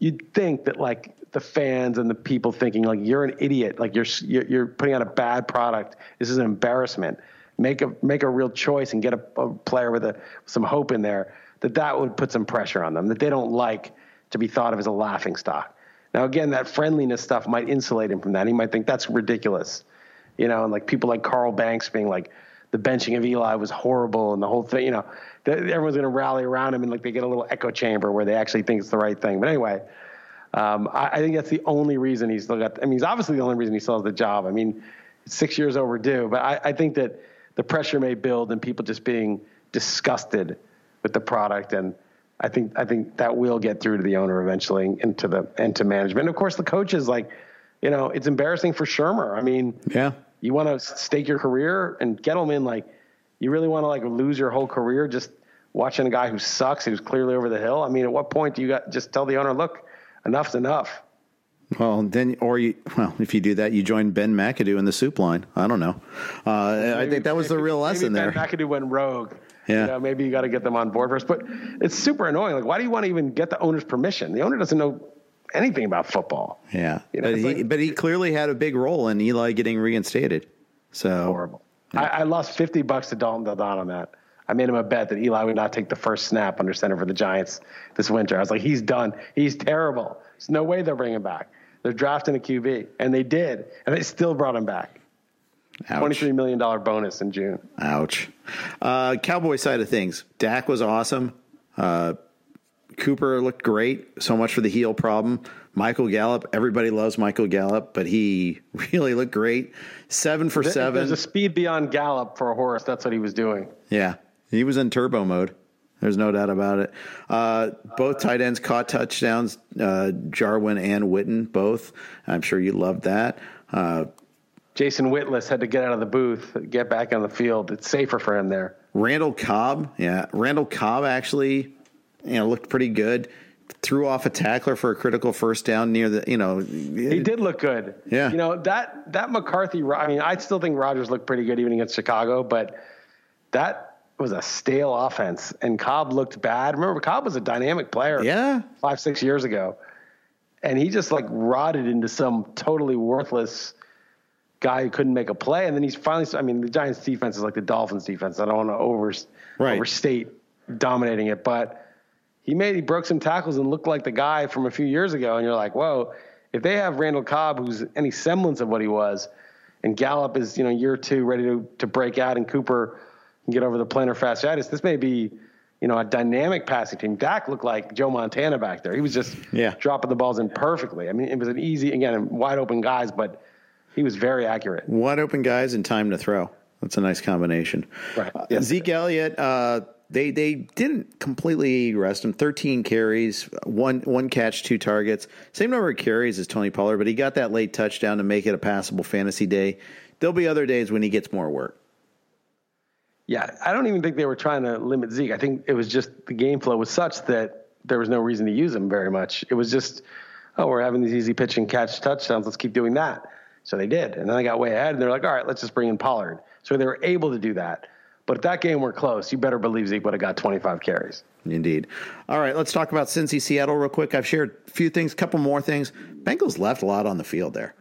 you'd think that like the fans and the people thinking like you're an idiot, like you're putting out a bad product. This is an embarrassment. Make a real choice and get a player with some hope in there. That would put some pressure on them. That they don't like to be thought of as a laughing stock. Now, again, that friendliness stuff might insulate him from that. He might think that's ridiculous, and like people like Carl Banks being like the benching of Eli was horrible and the whole thing, everyone's going to rally around him and like they get a little echo chamber where they actually think it's the right thing. But anyway, I think that's the only reason he's still got, I mean, he's obviously the only reason he still has the job. I mean, it's 6 years overdue, but I think that the pressure may build and people just being disgusted with the product. And I think that will get through to the owner eventually and to management. And of course the coaches, like, you know, it's embarrassing for Shermer. I mean, yeah, you want to stake your career, and Gettleman, like, you really want to like lose your whole career just watching a guy who sucks, who's clearly over the hill. I mean, at what point do you got just tell the owner, look, enough's enough? Well, then, or you, well, if you do that, you join Ben McAdoo in the soup line. I don't know. Maybe, I think that was the real lesson there. Ben McAdoo went rogue. Yeah. You know, maybe you got to get them on board first, but it's super annoying. Like, why do you want to even get the owner's permission? The owner doesn't know anything about football. Yeah. You know, but he clearly had a big role in Eli getting reinstated. So horrible. Yeah. I lost $50 to Dalton Dildon on that. I made him a bet that Eli would not take the first snap under center for the Giants this winter. I was like, he's done. He's terrible. There's no way they'll bring him back. They're drafting a QB, and they did, and they still brought him back. Ouch. $23 million bonus in June. Ouch. Cowboy side of things, Dak was awesome. Cooper looked great. So much for the heel problem. Michael Gallup, everybody loves Michael Gallup, but he really looked great. 7 for 7. There's a speed beyond Gallup for a horse. That's what he was doing. Yeah. He was in turbo mode. There's no doubt about it. Both tight ends caught touchdowns, Jarwin and Witten, both. I'm sure you loved that. Jason Whitless had to get out of the booth, get back on the field. It's safer for him there. Randall Cobb. Yeah. Randall Cobb actually, you know, looked pretty good. Threw off a tackler for a critical first down near the, you know. He did look good. Yeah. You know, that McCarthy, I mean, I still think Rodgers looked pretty good even against Chicago, but that was a stale offense, and Cobb looked bad. Remember, Cobb was a dynamic player. Yeah. 5-6 years ago. And he just like rotted into some totally worthless guy who couldn't make a play. And then he's finally, I mean, the Giants defense is like the Dolphins defense. I don't want to overstate dominating it, but he broke some tackles and looked like the guy from a few years ago. And you're like, whoa, if they have Randall Cobb, who's any semblance of what he was, and Gallup is, you know, year two ready to break out, and Cooper and get over the plantar fasciitis, this may be, you know, a dynamic passing team. Dak looked like Joe Montana back there. He was just dropping the balls in perfectly. I mean, it was an easy, again, wide open guys, but he was very accurate. Wide open guys and time to throw. That's a nice combination. Right. Yes. Zeke Elliott, they didn't completely rest him. 13 carries, one catch, 2 targets. Same number of carries as Tony Pollard, but he got that late touchdown to make it a passable fantasy day. There'll be other days when he gets more work. Yeah, I don't even think they were trying to limit Zeke. I think it was just the game flow was such that there was no reason to use him very much. It was just, oh, we're having these easy pitch and catch touchdowns. Let's keep doing that. So they did. And then they got way ahead, and they're like, all right, let's just bring in Pollard. So they were able to do that. But if that game were close, you better believe Zeke would have got 25 carries. Indeed. All right, let's talk about Cincy Seattle real quick. I've shared a few things, a couple more things. Bengals left a lot on the field there.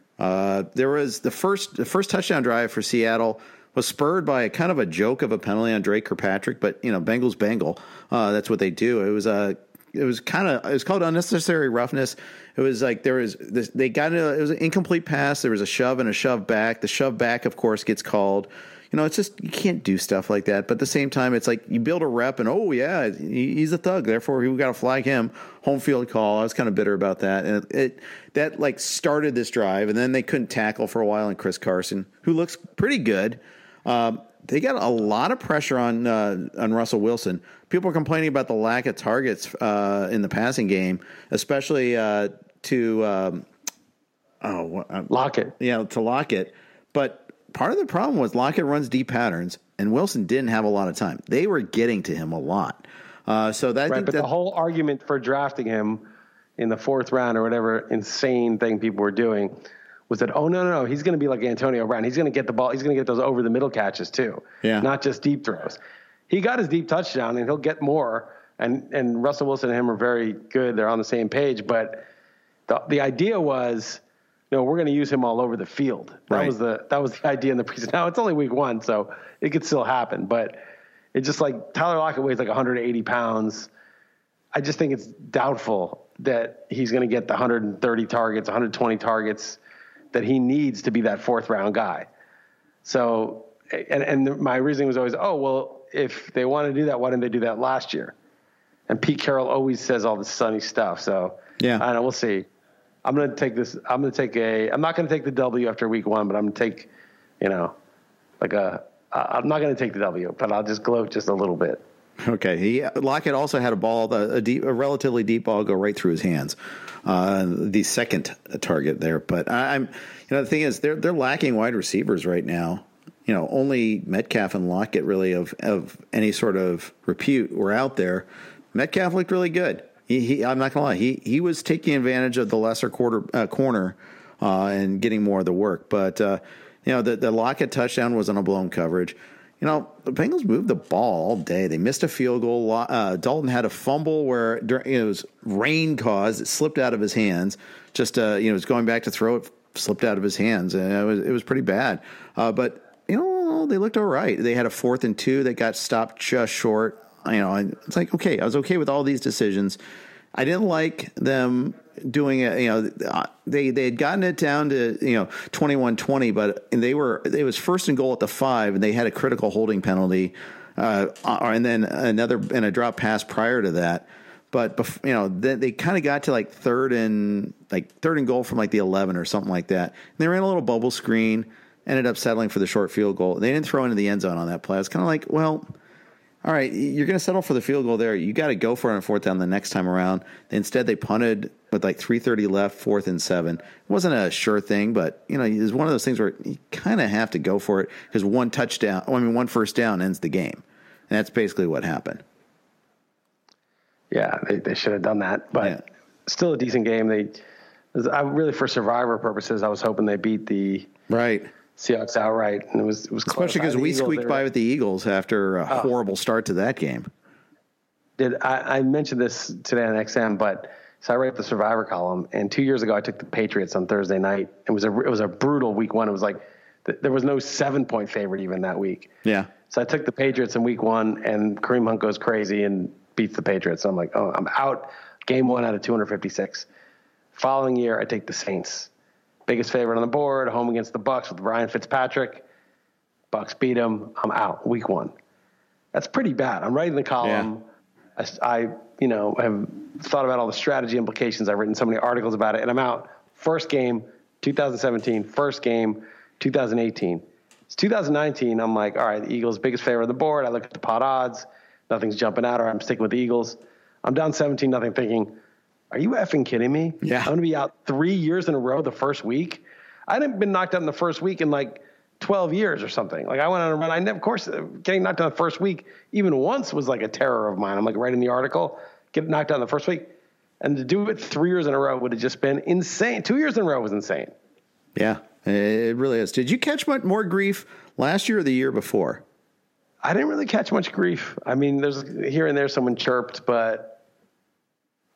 There was the first touchdown drive for Seattle was spurred by a kind of a joke of a penalty on Drake Kirkpatrick, but you know, Bengals Bengal. That's what they do. It was called unnecessary roughness. It was like it was an incomplete pass. There was a shove and a shove back. The shove back, of course, gets called. You know, it's just, you can't do stuff like that. But at the same time, it's like you build a rep and, oh yeah, he's a thug, therefore we got to flag him. Home field call. I was kind of bitter about that. And that like started this drive, and then they couldn't tackle for a while. And Chris Carson, who looks pretty good. They got a lot of pressure on Russell Wilson. People are complaining about the lack of targets in the passing game, especially Lockett. Yeah, to Lockett. But part of the problem was Lockett runs deep patterns, and Wilson didn't have a lot of time. They were getting to him a lot. The whole argument for drafting him in the fourth round or whatever insane thing people were doing was that, oh, no, he's going to be like Antonio Brown. He's going to get the ball. He's going to get those over-the-middle catches too, not just deep throws. He got his deep touchdown, and he'll get more, and Russell Wilson and him are very good. They're on the same page, but the idea was, no, we're going to use him all over the field. That was the idea in the preseason. Now, it's only week one, so it could still happen, but it's just like Tyler Lockett weighs like 180 pounds. I just think it's doubtful that he's going to get the 130 targets, 120 targets that he needs to be that fourth round guy. So, and my reasoning was always, oh, well, if they want to do that, why didn't they do that last year? And Pete Carroll always says all this sunny stuff. So, I don't know, we'll see. I'm going to take this. I'm not going to take the W after week one, but I'm going to take, I'm not going to take the W, but I'll just gloat just a little bit. Okay. Lockett also had a ball, a relatively deep ball go right through his hands. The second target there, but the thing is they're lacking wide receivers right now. Only Metcalf and Lockett really of any sort of repute were out there. Metcalf looked really good. I'm not gonna lie. He was taking advantage of the lesser corner and getting more of the work. But the Lockett touchdown was on a blown coverage. The Bengals moved the ball all day. They missed a field goal. Dalton had a fumble where it was rain caused. It slipped out of his hands. Just it was going back to throw. It slipped out of his hands, and it was pretty bad. But they looked all right. They had a 4th and 2 that got stopped just short. It's like, okay, I was okay with all these decisions. I didn't like them doing it. They had gotten it down to 21-20, but it was 1st and goal at the 5, and they had a critical holding penalty, and then a drop pass prior to that. But they kind of got to like 3rd and goal from like the 11 or something like that. And they ran a little bubble screen, ended up settling for the short field goal. They didn't throw into the end zone on that play. It's kind of like, well, all right, you're going to settle for the field goal there. You got to go for it on 4th down the next time around. Instead, they punted with like 3:30 left, 4th and 7. It wasn't a sure thing, but it was one of those things where you kind of have to go for it because one 1st down ends the game, and that's basically what happened. Yeah, they should have done that, but still a decent game. For survivor purposes, I was hoping they beat the Seahawks outright, and it was close. Especially because we squeaked by with the Eagles after a horrible start to that game. I mentioned this today on XM, I write the Survivor column, and 2 years ago I took the Patriots on Thursday night. It was a brutal week one. It was like there was no 7-point favorite even that week. Yeah. So I took the Patriots in week one, and Kareem Hunt goes crazy and beats the Patriots. So I'm like, oh, I'm out. Game one out of 256. Following year, I take the Saints. Biggest favorite on the board, home against the Bucs with Ryan Fitzpatrick. Bucs beat him. I'm out. Week one. That's pretty bad. I'm writing the column. Yeah. I have thought about all the strategy implications. I've written so many articles about it, and I'm out. First game, 2017. First game, 2018. It's 2019. I'm like, all right, the Eagles, biggest favorite on the board. I look at the pot odds. Nothing's jumping out, or I'm sticking with the Eagles. I'm down 17-0 thinking, are you effing kidding me? Yeah. I'm going to be out 3 years in a row the first week. I hadn't been knocked out in the first week in like 12 years or something. Like I went on a run. Getting knocked out the first week even once was like a terror of mine. I'm like writing the article, get knocked out the first week. And to do it 3 years in a row would have just been insane. 2 years in a row was insane. Yeah, it really is. Did you catch much more grief last year or the year before? I didn't really catch much grief. I mean, there's here and there someone chirped, but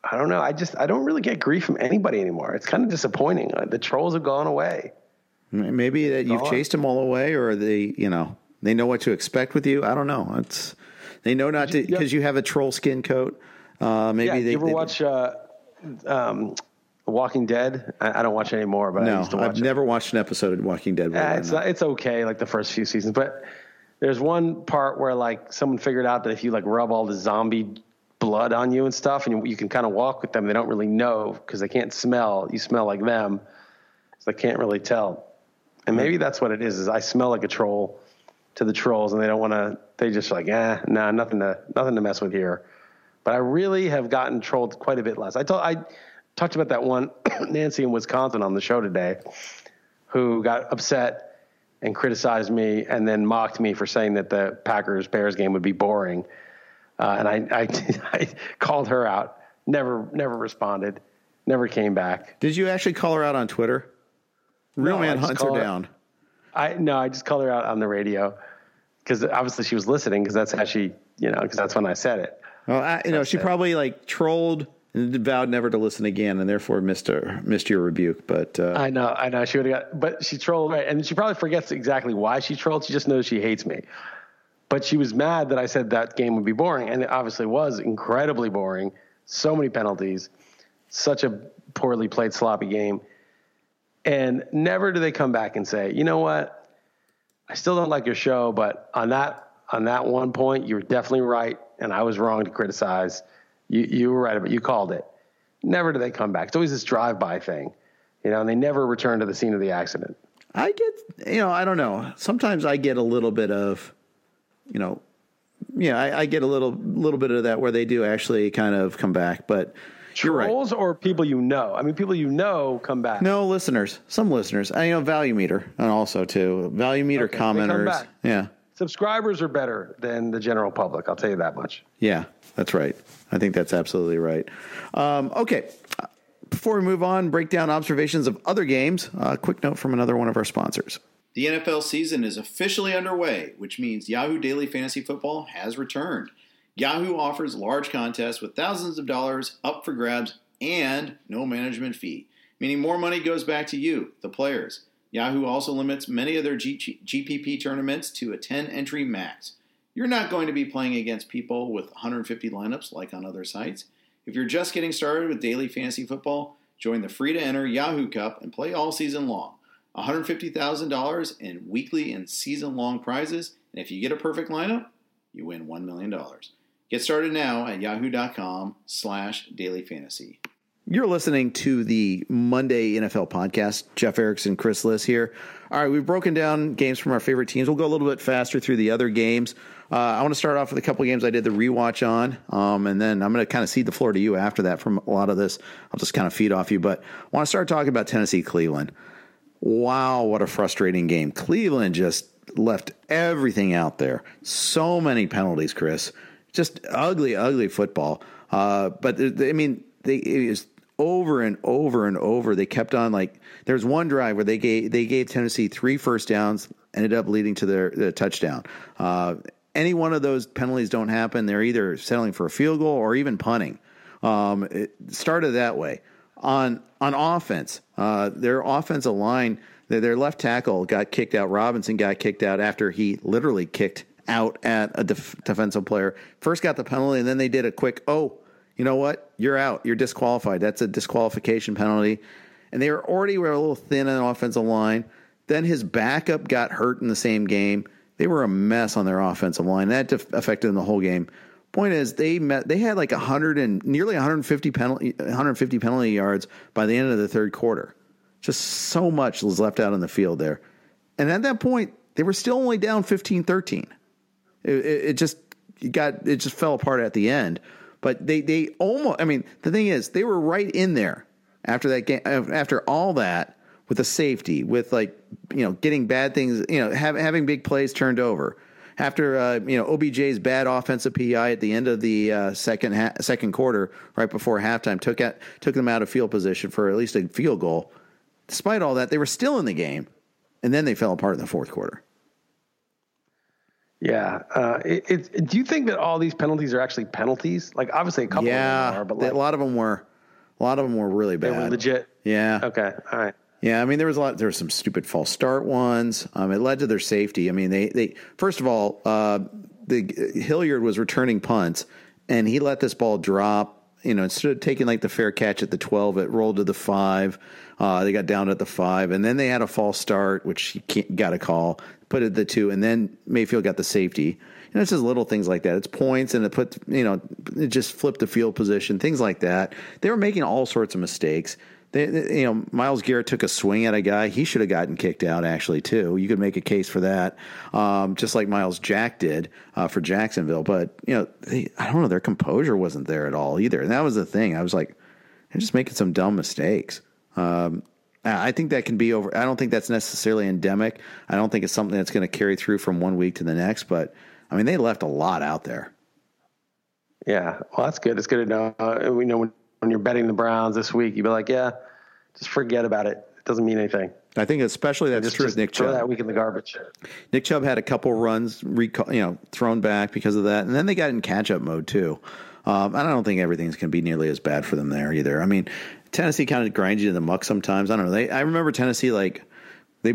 I don't know. I don't really get grief from anybody anymore. It's kind of disappointing. The trolls have gone away. Maybe that you've chased them all away, or they know what to expect with you. I don't know. They know not to, because you have a troll skin coat. Watch Walking Dead? I don't watch it anymore, but I used to watch I've never watched an episode of Walking Dead. It's okay, like the first few seasons. But there's one part where like someone figured out that if you like rub all the zombie blood on you and stuff, and you can kind of walk with them. They don't really know because they can't smell. You smell like them, so they can't really tell. And maybe that's what it is I smell like a troll to the trolls, and they don't want to. They just like, nothing to mess with here. But I really have gotten trolled quite a bit less. I talked about that one Nancy in Wisconsin on the show today, who got upset and criticized me, and then mocked me for saying that the Packers-Bears game would be boring. And I called her out, never responded, never came back. Did you actually call her out on Twitter? Real man hunts her down. I just called her out on the radio because obviously she was listening, because that's how she, because that's when I said it. Well, she probably like trolled and vowed never to listen again, and therefore missed your rebuke. But I know she would have but she trolled, right? And she probably forgets exactly why she trolled. She just knows she hates me. But she was mad that I said that game would be boring, and it obviously was incredibly boring. So many penalties, such a poorly played, sloppy game. And never do they come back and say, you know what, I still don't like your show, but on that one point, you were definitely right, and I was wrong to criticize. You were right, but you called it. Never do they come back. It's always this drive-by thing, you know, and they never return to the scene of the accident. I get, you know, I don't know. Sometimes I get a little bit of, you know, yeah, I get a little bit of that where they do actually kind of come back, but you're right. Trolls or people you know? I mean, people you know come back. No, listeners. Some listeners. I know Value Meter and also, too. Value Meter commenters. They come back. Yeah. Subscribers are better than the general public. I'll tell you that much. Yeah, that's right. I think that's absolutely right. Okay. Before we move on, break down observations of other games. A quick note from another one of our sponsors. The NFL season is officially underway, which means Yahoo Daily Fantasy Football has returned. Yahoo offers large contests with thousands of dollars up for grabs and no management fee, meaning more money goes back to you, the players. Yahoo also limits many of their GPP tournaments to a 10-entry max. You're not going to be playing against people with 150 lineups like on other sites. If you're just getting started with Daily Fantasy Football, join the free-to-enter Yahoo Cup and play all season long. $150,000 in weekly and season-long prizes, and if you get a perfect lineup, you win $1 million. Get started now at yahoo.com/dailyfantasy. You're listening to the Monday NFL podcast. Jeff Erickson, Chris Liss here. All right, we've broken down games from our favorite teams. We'll go a little bit faster through the other games. I want to start off with a couple of games I did the rewatch on, and then I'm going to kind of cede the floor to you after that from a lot of this. I'll just kind of feed off you, but I want to start talking about Tennessee-Cleveland. Wow, what a frustrating game. Cleveland just left everything out there. So many penalties, Chris. Just ugly, ugly football. But, I mean, it was over and over and over. They kept on, like, there's one drive where they gave Tennessee 3 first downs, ended up leading to their touchdown. Any one of those penalties don't happen. They're either settling for a field goal or even punting. It started that way. On offense, their offensive line, their left tackle got kicked out. Robinson got kicked out after he literally kicked out at a defensive player. First got the penalty, and then they did a quick, oh, you know what? You're out. You're disqualified. That's a disqualification penalty. And they were a little thin on the offensive line. Then his backup got hurt in the same game. They were a mess on their offensive line. That affected them the whole game. Point is, they had like 100 and nearly 150 penalty yards by the end of the third quarter. Just so much was left out on the field there. And at that point, they were still only down 15-13. It just fell apart at the end. But they almost, I mean, the thing is, they were right in there after that game, after all that, with the safety, with, like, you know, getting bad things, you know, having big plays turned over. After, you know, OBJ's bad offensive PI at the end of the second quarter, right before halftime, took them out of field position for at least a field goal. Despite all that, they were still in the game, and then they fell apart in the fourth quarter. Yeah. Do you think that all these penalties are actually penalties? Like, obviously a couple of them are. But a lot of them were. A lot of them were really bad. They were legit. Yeah. Okay. All right. Yeah, I mean, there were some stupid false start ones. It led to their safety. I mean, they first of all, Hilliard was returning punts, and he let this ball drop. You know, instead of taking, like, the fair catch at the 12, it rolled to the 5. They got down at the 5, and then they had a false start, which he got a call, put it at the 2, and then Mayfield got the safety. And it's just little things like that. It's points, and it just flipped the field position, things like that. They were making all sorts of mistakes. You know, Myles Garrett took a swing at a guy. He should have gotten kicked out, actually, too. You could make a case for that, just like Miles Jack did for Jacksonville. But, you know, I don't know, their composure wasn't there at all either. And that was the thing. I was like, they're just making some dumb mistakes. I think that can be over. I don't think that's necessarily endemic. I don't think it's something that's going to carry through from one week to the next. But, I mean, they left a lot out there. Yeah, well, that's good. It's good to know. We know when you're betting the Browns this week, you'd be like, yeah, just forget about it. It doesn't mean anything. I think especially that's true with Nick Chubb. Throw that week in the garbage. Nick Chubb had a couple runs, thrown back because of that. And then they got in catch-up mode, too. I don't think everything's going to be nearly as bad for them there either. I mean, Tennessee kind of grinds you to the muck sometimes. I don't know. I remember Tennessee, like, they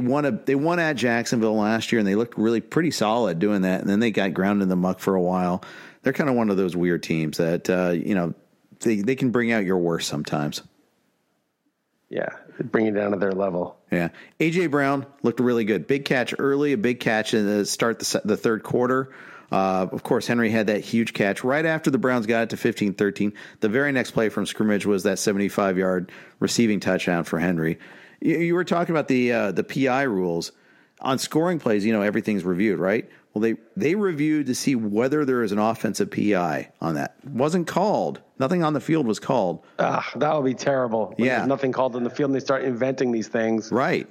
won at Jacksonville last year, and they looked really pretty solid doing that. And then they got ground in the muck for a while. They're kind of one of those weird teams that, you know, They can bring out your worst sometimes. Yeah, bring it down to their level. Yeah, A.J. Brown looked really good. Big catch early, a big catch in the start the third quarter. Of course, Henry had that huge catch right after the Browns got it to 15-13. The very next play from scrimmage was that 75-yard receiving touchdown for Henry. You were talking about the PI rules. On scoring plays, you know, everything's reviewed, right? Well, they reviewed to see whether there is an offensive PI on that. Wasn't called. Nothing on the field was called. That would be terrible. Yeah. There's nothing called on the field, and they start inventing these things. Right.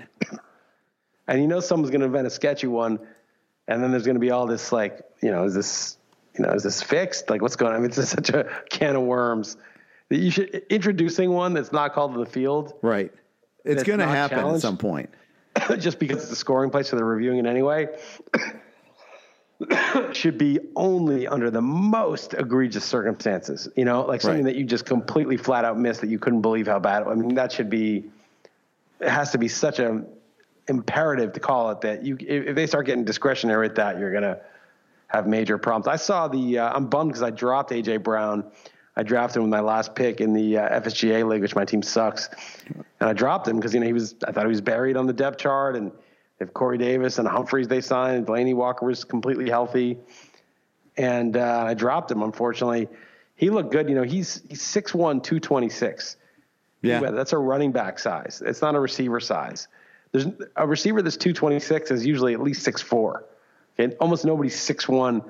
And you know someone's going to invent a sketchy one, and then there's going to be all this, like, you know, is this fixed? Like, what's going on? I mean, it's such a can of worms. You should introducing one that's not called on the field. Right. It's going to happen at some point. Just because it's a scoring play, so they're reviewing it anyway, should be only under the most egregious circumstances, you know, like something that you just completely flat out missed that you couldn't believe how bad it was. I mean, that should be, it has to be such an imperative to call it that if they start getting discretionary at that, you're going to have major problems. I saw I'm bummed because I dropped A.J. Brown. I drafted him with my last pick in the FSGA league, which my team sucks. And I dropped him because, you know, I thought he was buried on the depth chart, and they have Corey Davis and Humphreys they signed, and Delaney Walker was completely healthy. And I dropped him, unfortunately. He looked good. You know, he's 6'1", 226. Yeah. That's a running back size. It's not a receiver size. There's a receiver that's 226 is usually at least 6'4". And almost nobody's 6'1",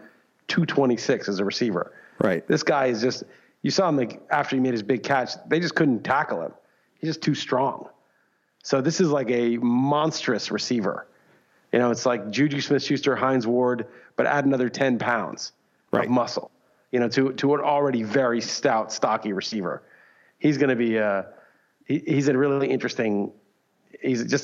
226 as a receiver. Right. This guy is just... You saw him, like, after he made his big catch, they just couldn't tackle him. He's just too strong. So this is like a monstrous receiver. You know, it's like Juju Smith-Schuster, Hines Ward, but add another 10 pounds of muscle, you know, to an already very stout, stocky receiver. He's going to be he's just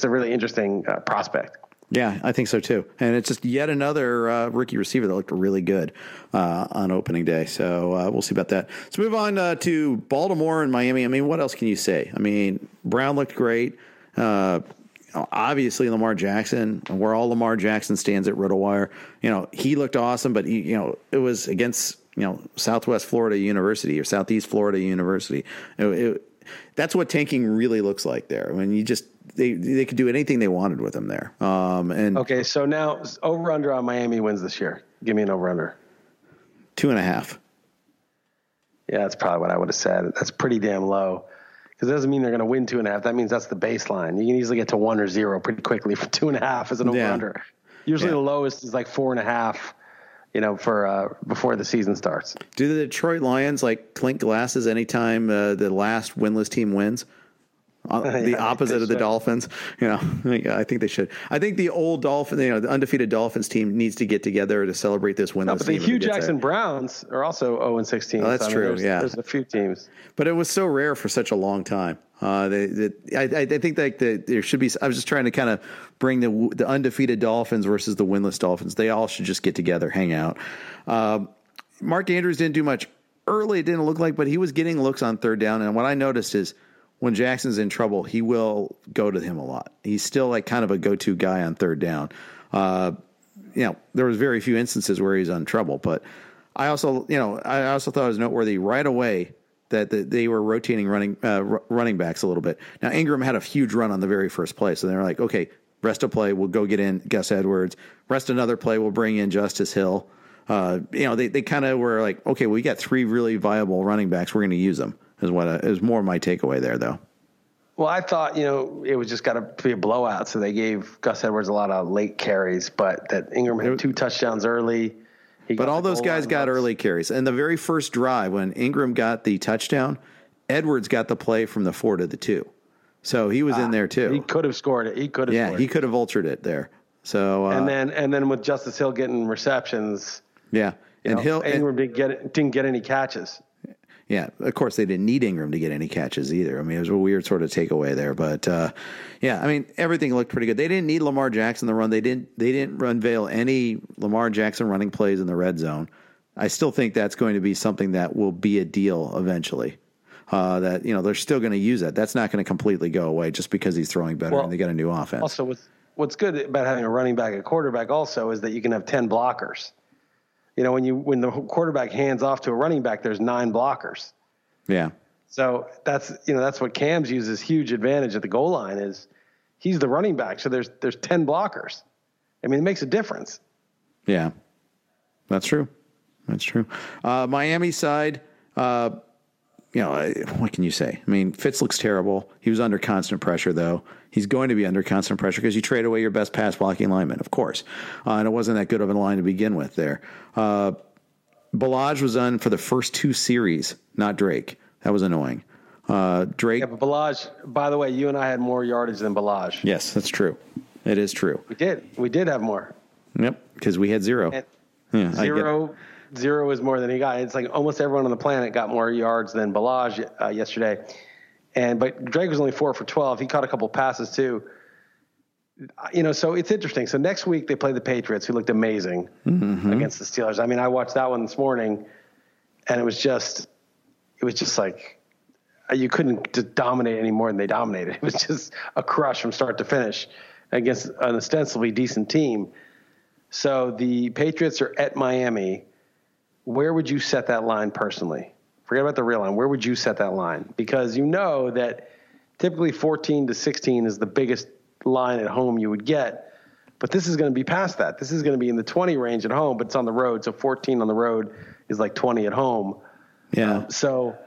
a really interesting prospect. Yeah, I think so too. And it's just yet another rookie receiver that looked really good on opening day. So we'll see about that. Let's move on to Baltimore and Miami. I mean, what else can you say? I mean, Brown looked great. Obviously, Lamar Jackson, where all Lamar Jackson stands at RotoWire, you know, he looked awesome, but he, you know, it was against, you know, Southwest Florida University or Southeast Florida University. That's what tanking really looks like there. I mean, you just they could do anything they wanted with him there. And okay, so now over under on Miami wins this year. Give me an over under. 2.5. Yeah, that's probably what I would have said. That's pretty damn low because it doesn't mean they're going to win 2.5. That means that's the baseline. You can easily get to 1 or 0 pretty quickly for 2.5 as an over under. Usually the lowest is like 4.5. You know, for before the season starts. Do the Detroit Lions like clink glasses anytime the last winless team wins? The opposite of the Dolphins. You know, I think they should. I think the old Dolphin, you know, the undefeated Dolphins team needs to get together to celebrate this winless. No, but the Hugh Jackson Browns are also 0-16. Oh, that's so, I mean, true. There's a few teams, but it was so rare for such a long time. I think like there should be. I was just trying to kind of bring the undefeated Dolphins versus the winless Dolphins. They all should just get together, hang out. Mark Andrews didn't do much early. It didn't look like, but he was getting looks on third down. And what I noticed is when Jackson's in trouble, he will go to him a lot. He's still like kind of a go-to guy on third down. You know, there was very few instances where he's on trouble, but I also thought it was noteworthy right away that they were rotating running backs a little bit. Now, Ingram had a huge run on the very first play, so they were like, okay, rest a play, we'll go get in Gus Edwards. Rest another play, we'll bring in Justice Hill. You know, they kind of were like, okay, we got three really viable running backs, we're going to use them, is more my takeaway there, though. Well, I thought, you know, it was just got to be a blowout, so they gave Gus Edwards a lot of late carries, but that Ingram had 2 touchdowns early. But all those guys got early carries. And the very first drive, when Ingram got the touchdown, Edwards got the play from the 4 to the 2. So he was in there, too. He could have scored it. Yeah, he could have vultured it there. So And then with Justice Hill getting receptions, Ingram didn't get any catches. Yeah, of course, they didn't need Ingram to get any catches either. I mean, it was a weird sort of takeaway there. But, yeah, I mean, everything looked pretty good. They didn't need Lamar Jackson to run. They didn't unveil any Lamar Jackson running plays in the red zone. I still think that's going to be something that will be a deal eventually. That, you know, they're still going to use that. That's not going to completely go away just because he's throwing better and they got a new offense. Also, what's good about having a running back, a quarterback also, is that you can have 10 blockers. You know, when the quarterback hands off to a running back, there's 9 blockers. Yeah. So that's what Cam's uses huge advantage at the goal line is he's the running back. So there's 10 blockers. I mean, it makes a difference. Yeah. That's true. Miami side, what can you say? I mean, Fitz looks terrible. He was under constant pressure, though. He's going to be under constant pressure because you trade away your best pass-blocking lineman, of course. And it wasn't that good of a line to begin with there. Ballage was on for the first two series, not Drake. That was annoying. Drake. Yeah, but Ballage, by the way, you and I had more yardage than Ballage. Yes, that's true. It is true. We did have more. Yep, because we had zero. Yeah, zero is more than he got. It's like almost everyone on the planet got more yards than Ballage yesterday. But Drake was only 4 for 12. He caught a couple passes too. So it's interesting. So next week they play the Patriots, who looked amazing against the Steelers. I mean, I watched that one this morning, and it was just like you couldn't just dominate any more than they dominated. It was just a crush from start to finish against an ostensibly decent team. So the Patriots are at Miami. Where would you set that line personally? Forget about the real line. Where would you set that line? Because you know that typically 14 to 16 is the biggest line at home you would get. But this is going to be past that. This is going to be in the 20 range at home, but it's on the road. So 14 on the road is like 20 at home. Yeah. So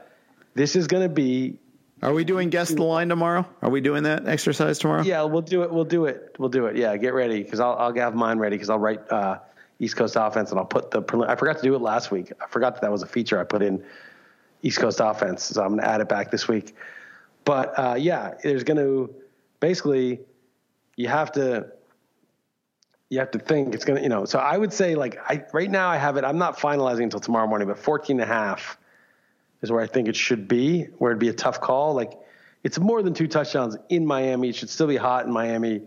this is going to be. Are we doing guess the line tomorrow? Are we doing that exercise tomorrow? Yeah, we'll do it. Yeah, get ready because I'll have mine ready because I'll write East Coast offense and I'll put the. I forgot to do it last week. I forgot that was a feature I put in East Coast offense, so I'm going to add it back this week. But there's going to basically you have to think it's going to So I would say right now I have it. I'm not finalizing until tomorrow morning, but 14.5. is where I think it should be, where it'd be a tough call. Like, it's more than two touchdowns in Miami. It should still be hot in Miami.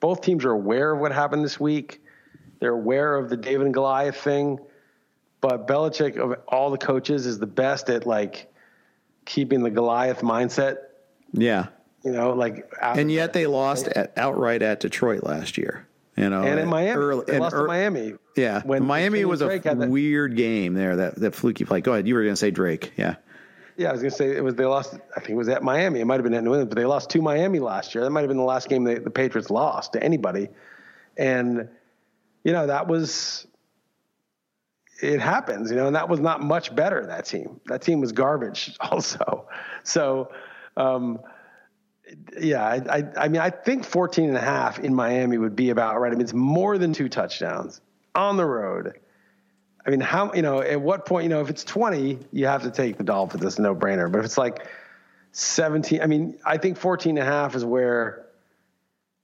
Both teams are aware of what happened this week. They're aware of the David and Goliath thing. But Belichick, of all the coaches, is the best at, keeping the Goliath mindset. Yeah. And yet they lost outright at Detroit last year. And in Miami. They lost to Miami. Yeah, when Miami was a weird game there, that fluky play. Go ahead. You were going to say Drake. Yeah. Yeah, I was going to say they lost, I think it was at Miami. It might have been at New England, but they lost to Miami last year. That might have been the last game the Patriots lost to anybody. And, it happens, and that was not much better, that team. That team was garbage also. So, I think 14.5 in Miami would be about right. I mean, it's more than two touchdowns on the road. I mean, how, at what point, if it's 20, you have to take the Dolphins. It's a no brainer. But if it's 17, I think 14.5 is where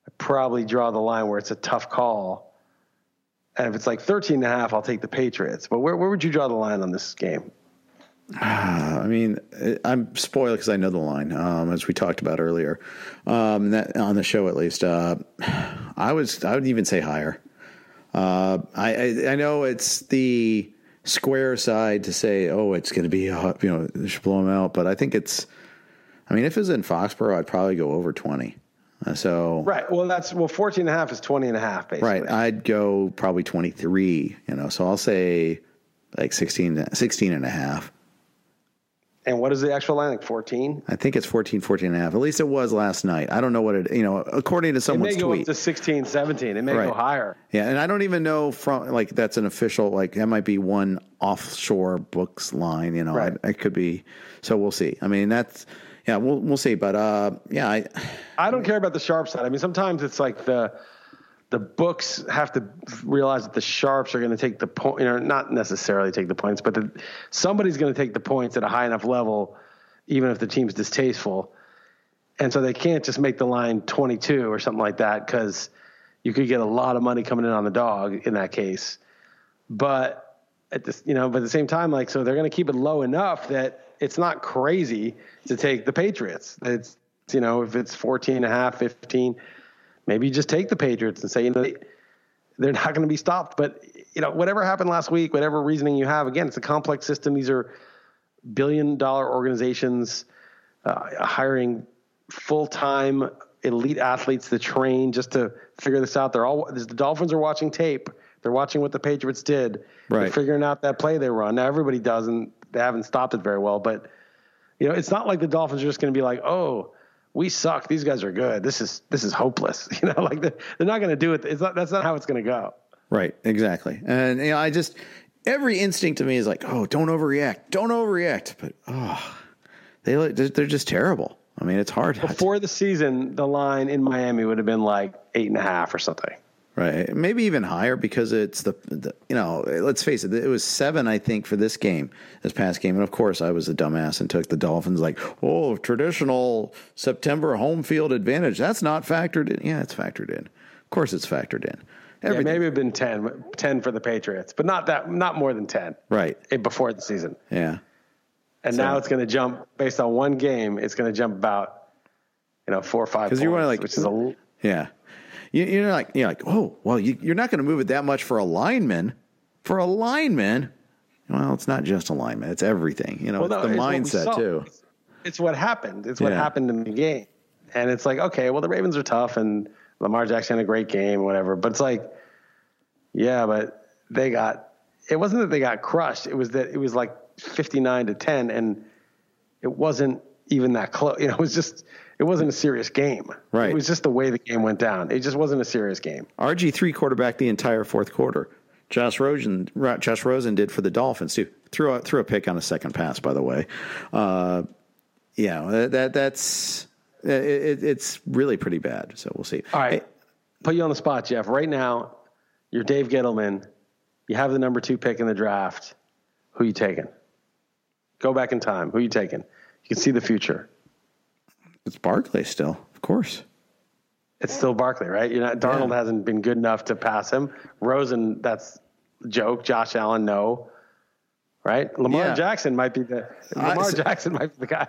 I probably draw the line where it's a tough call. And if it's 13.5, I'll take the Patriots. But where would you draw the line on this game? I'm spoiled because I know the line, as we talked about earlier, that on the show at least. I would even say higher. I know it's the square side to say, oh, it's going to be they should blow them out, but I think it's. I mean, if it's in Foxborough, I'd probably go over 20. 14.5 is 20.5 basically. Right, I'd go probably 23. So I'll say 16.5. And what is the actual line? 14? I think it's 14.5. At least it was last night. I don't know what it, according to someone's tweet. It may go up to 16, 17. It may go higher. Yeah, and I don't even know from, that's an official, that might be one offshore books line, Right. It could be. So we'll see. I mean, that's, we'll see. But, I don't care about the sharp side. I mean, sometimes it's the books have to realize that the sharps are going to take the point, not necessarily take the points, but somebody's going to take the points at a high enough level, even if the team's distasteful. And so they can't just make the line 22 or something like that, because you could get a lot of money coming in on the dog in that case. But at the same time, so they're going to keep it low enough that it's not crazy to take the Patriots. It's, if it's 14.5, 15. Maybe you just take the Patriots and say, they're not going to be stopped. But, whatever happened last week, whatever reasoning you have, again, it's a complex system. These are billion-dollar organizations hiring full-time elite athletes to train just to figure this out. The Dolphins are watching tape. They're watching what the Patriots did. Right. They're figuring out that play they run. Now, everybody does, and they haven't stopped it very well. But, it's not like the Dolphins are just going to be like, oh, we suck. These guys are good. This is hopeless. They're not going to do it. That's not how it's going to go. Right. Exactly. And I just, every instinct to me is like, oh, don't overreact. But they're just terrible. I mean, it's hard. Before the season, the line in Miami would have been like 8.5 or something. Right. Maybe even higher because it's the let's face it, it was 7, I think, for this past game. And of course, I was a dumbass and took the Dolphins like, oh, traditional September home field advantage. That's not factored in. Yeah, it's factored in. Of course, it's factored in. Everything. Yeah, maybe it'd been 10 for the Patriots, but not more than 10. Right. Before the season. Yeah. And so, now it's going to jump based on one game. It's going to jump about, 4 or 5 points, which is a yeah. You're like, oh, well, you're not going to move it that much for a lineman. For a lineman, well, it's not just a lineman; it's everything. It's the mindset too. It's what happened. It's what happened in the game, and it's like, okay, well, the Ravens are tough, and Lamar Jackson had a great game, whatever. But it's like, yeah, but they got. It wasn't that they got crushed. It was that it was like 59-10, and it wasn't even that close. It was just. It wasn't a serious game. Right. It was just the way the game went down. It just wasn't a serious game. RG3 quarterbacked the entire fourth quarter. Josh Rosen did for the Dolphins too. Threw a pick on a second pass, by the way. It's really pretty bad. So we'll see. All right, put you on the spot, Jeff. Right now, you're Dave Gettleman. You have the number 2 pick in the draft. Who you taking? Go back in time. Who you taking? You can see the future. It's Barkley still, of course. It's still Barkley, right? Darnold hasn't been good enough to pass him. Rosen, that's a joke. Josh Allen, no. Right? Lamar Jackson might be the guy.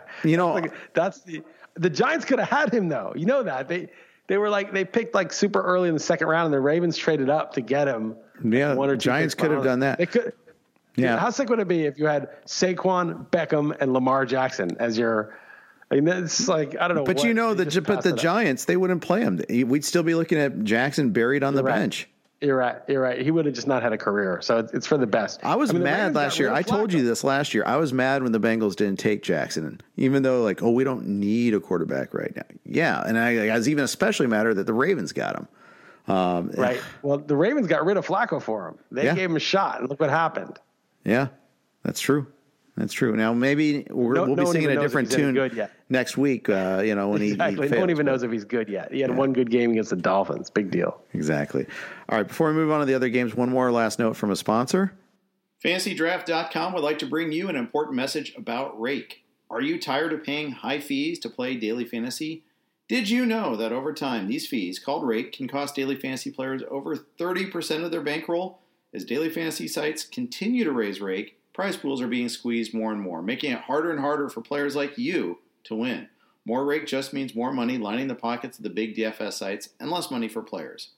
That's the Giants could have had him though. You know that. They were like they picked like super early in the second round and the Ravens traded up to get him. Yeah. One or two Giants could have done that. They could. Yeah. How sick would it be if you had Saquon, Beckham, and Lamar Jackson as your it's like I don't know. But the Giants, they wouldn't play him. We'd still be looking at Jackson buried on the bench. You're right. He would have just not had a career. So it's for the best. I mean, mad last year. I told you this last year. I was mad when the Bengals didn't take Jackson, even though like, oh, we don't need a quarterback right now. Yeah, and I was even especially madder that the Ravens got him. Right. Well, the Ravens got rid of Flacco for him. They gave him a shot, and look what happened. Yeah, that's true. That's true. Now, maybe we'll be singing a different tune next week, when exactly. No one even knows if he's good yet. He had one good game against the Dolphins. Big deal. Exactly. All right, before we move on to the other games, one more last note from a sponsor. FantasyDraft.com would like to bring you an important message about Rake. Are you tired of paying high fees to play daily fantasy? Did you know that over time, these fees, called Rake, can cost daily fantasy players over 30% of their bankroll? As daily fantasy sites continue to raise Rake, prize pools are being squeezed more and more, making it harder and harder for players like you to win. More Rake just means more money lining the pockets of the big DFS sites and less money for players.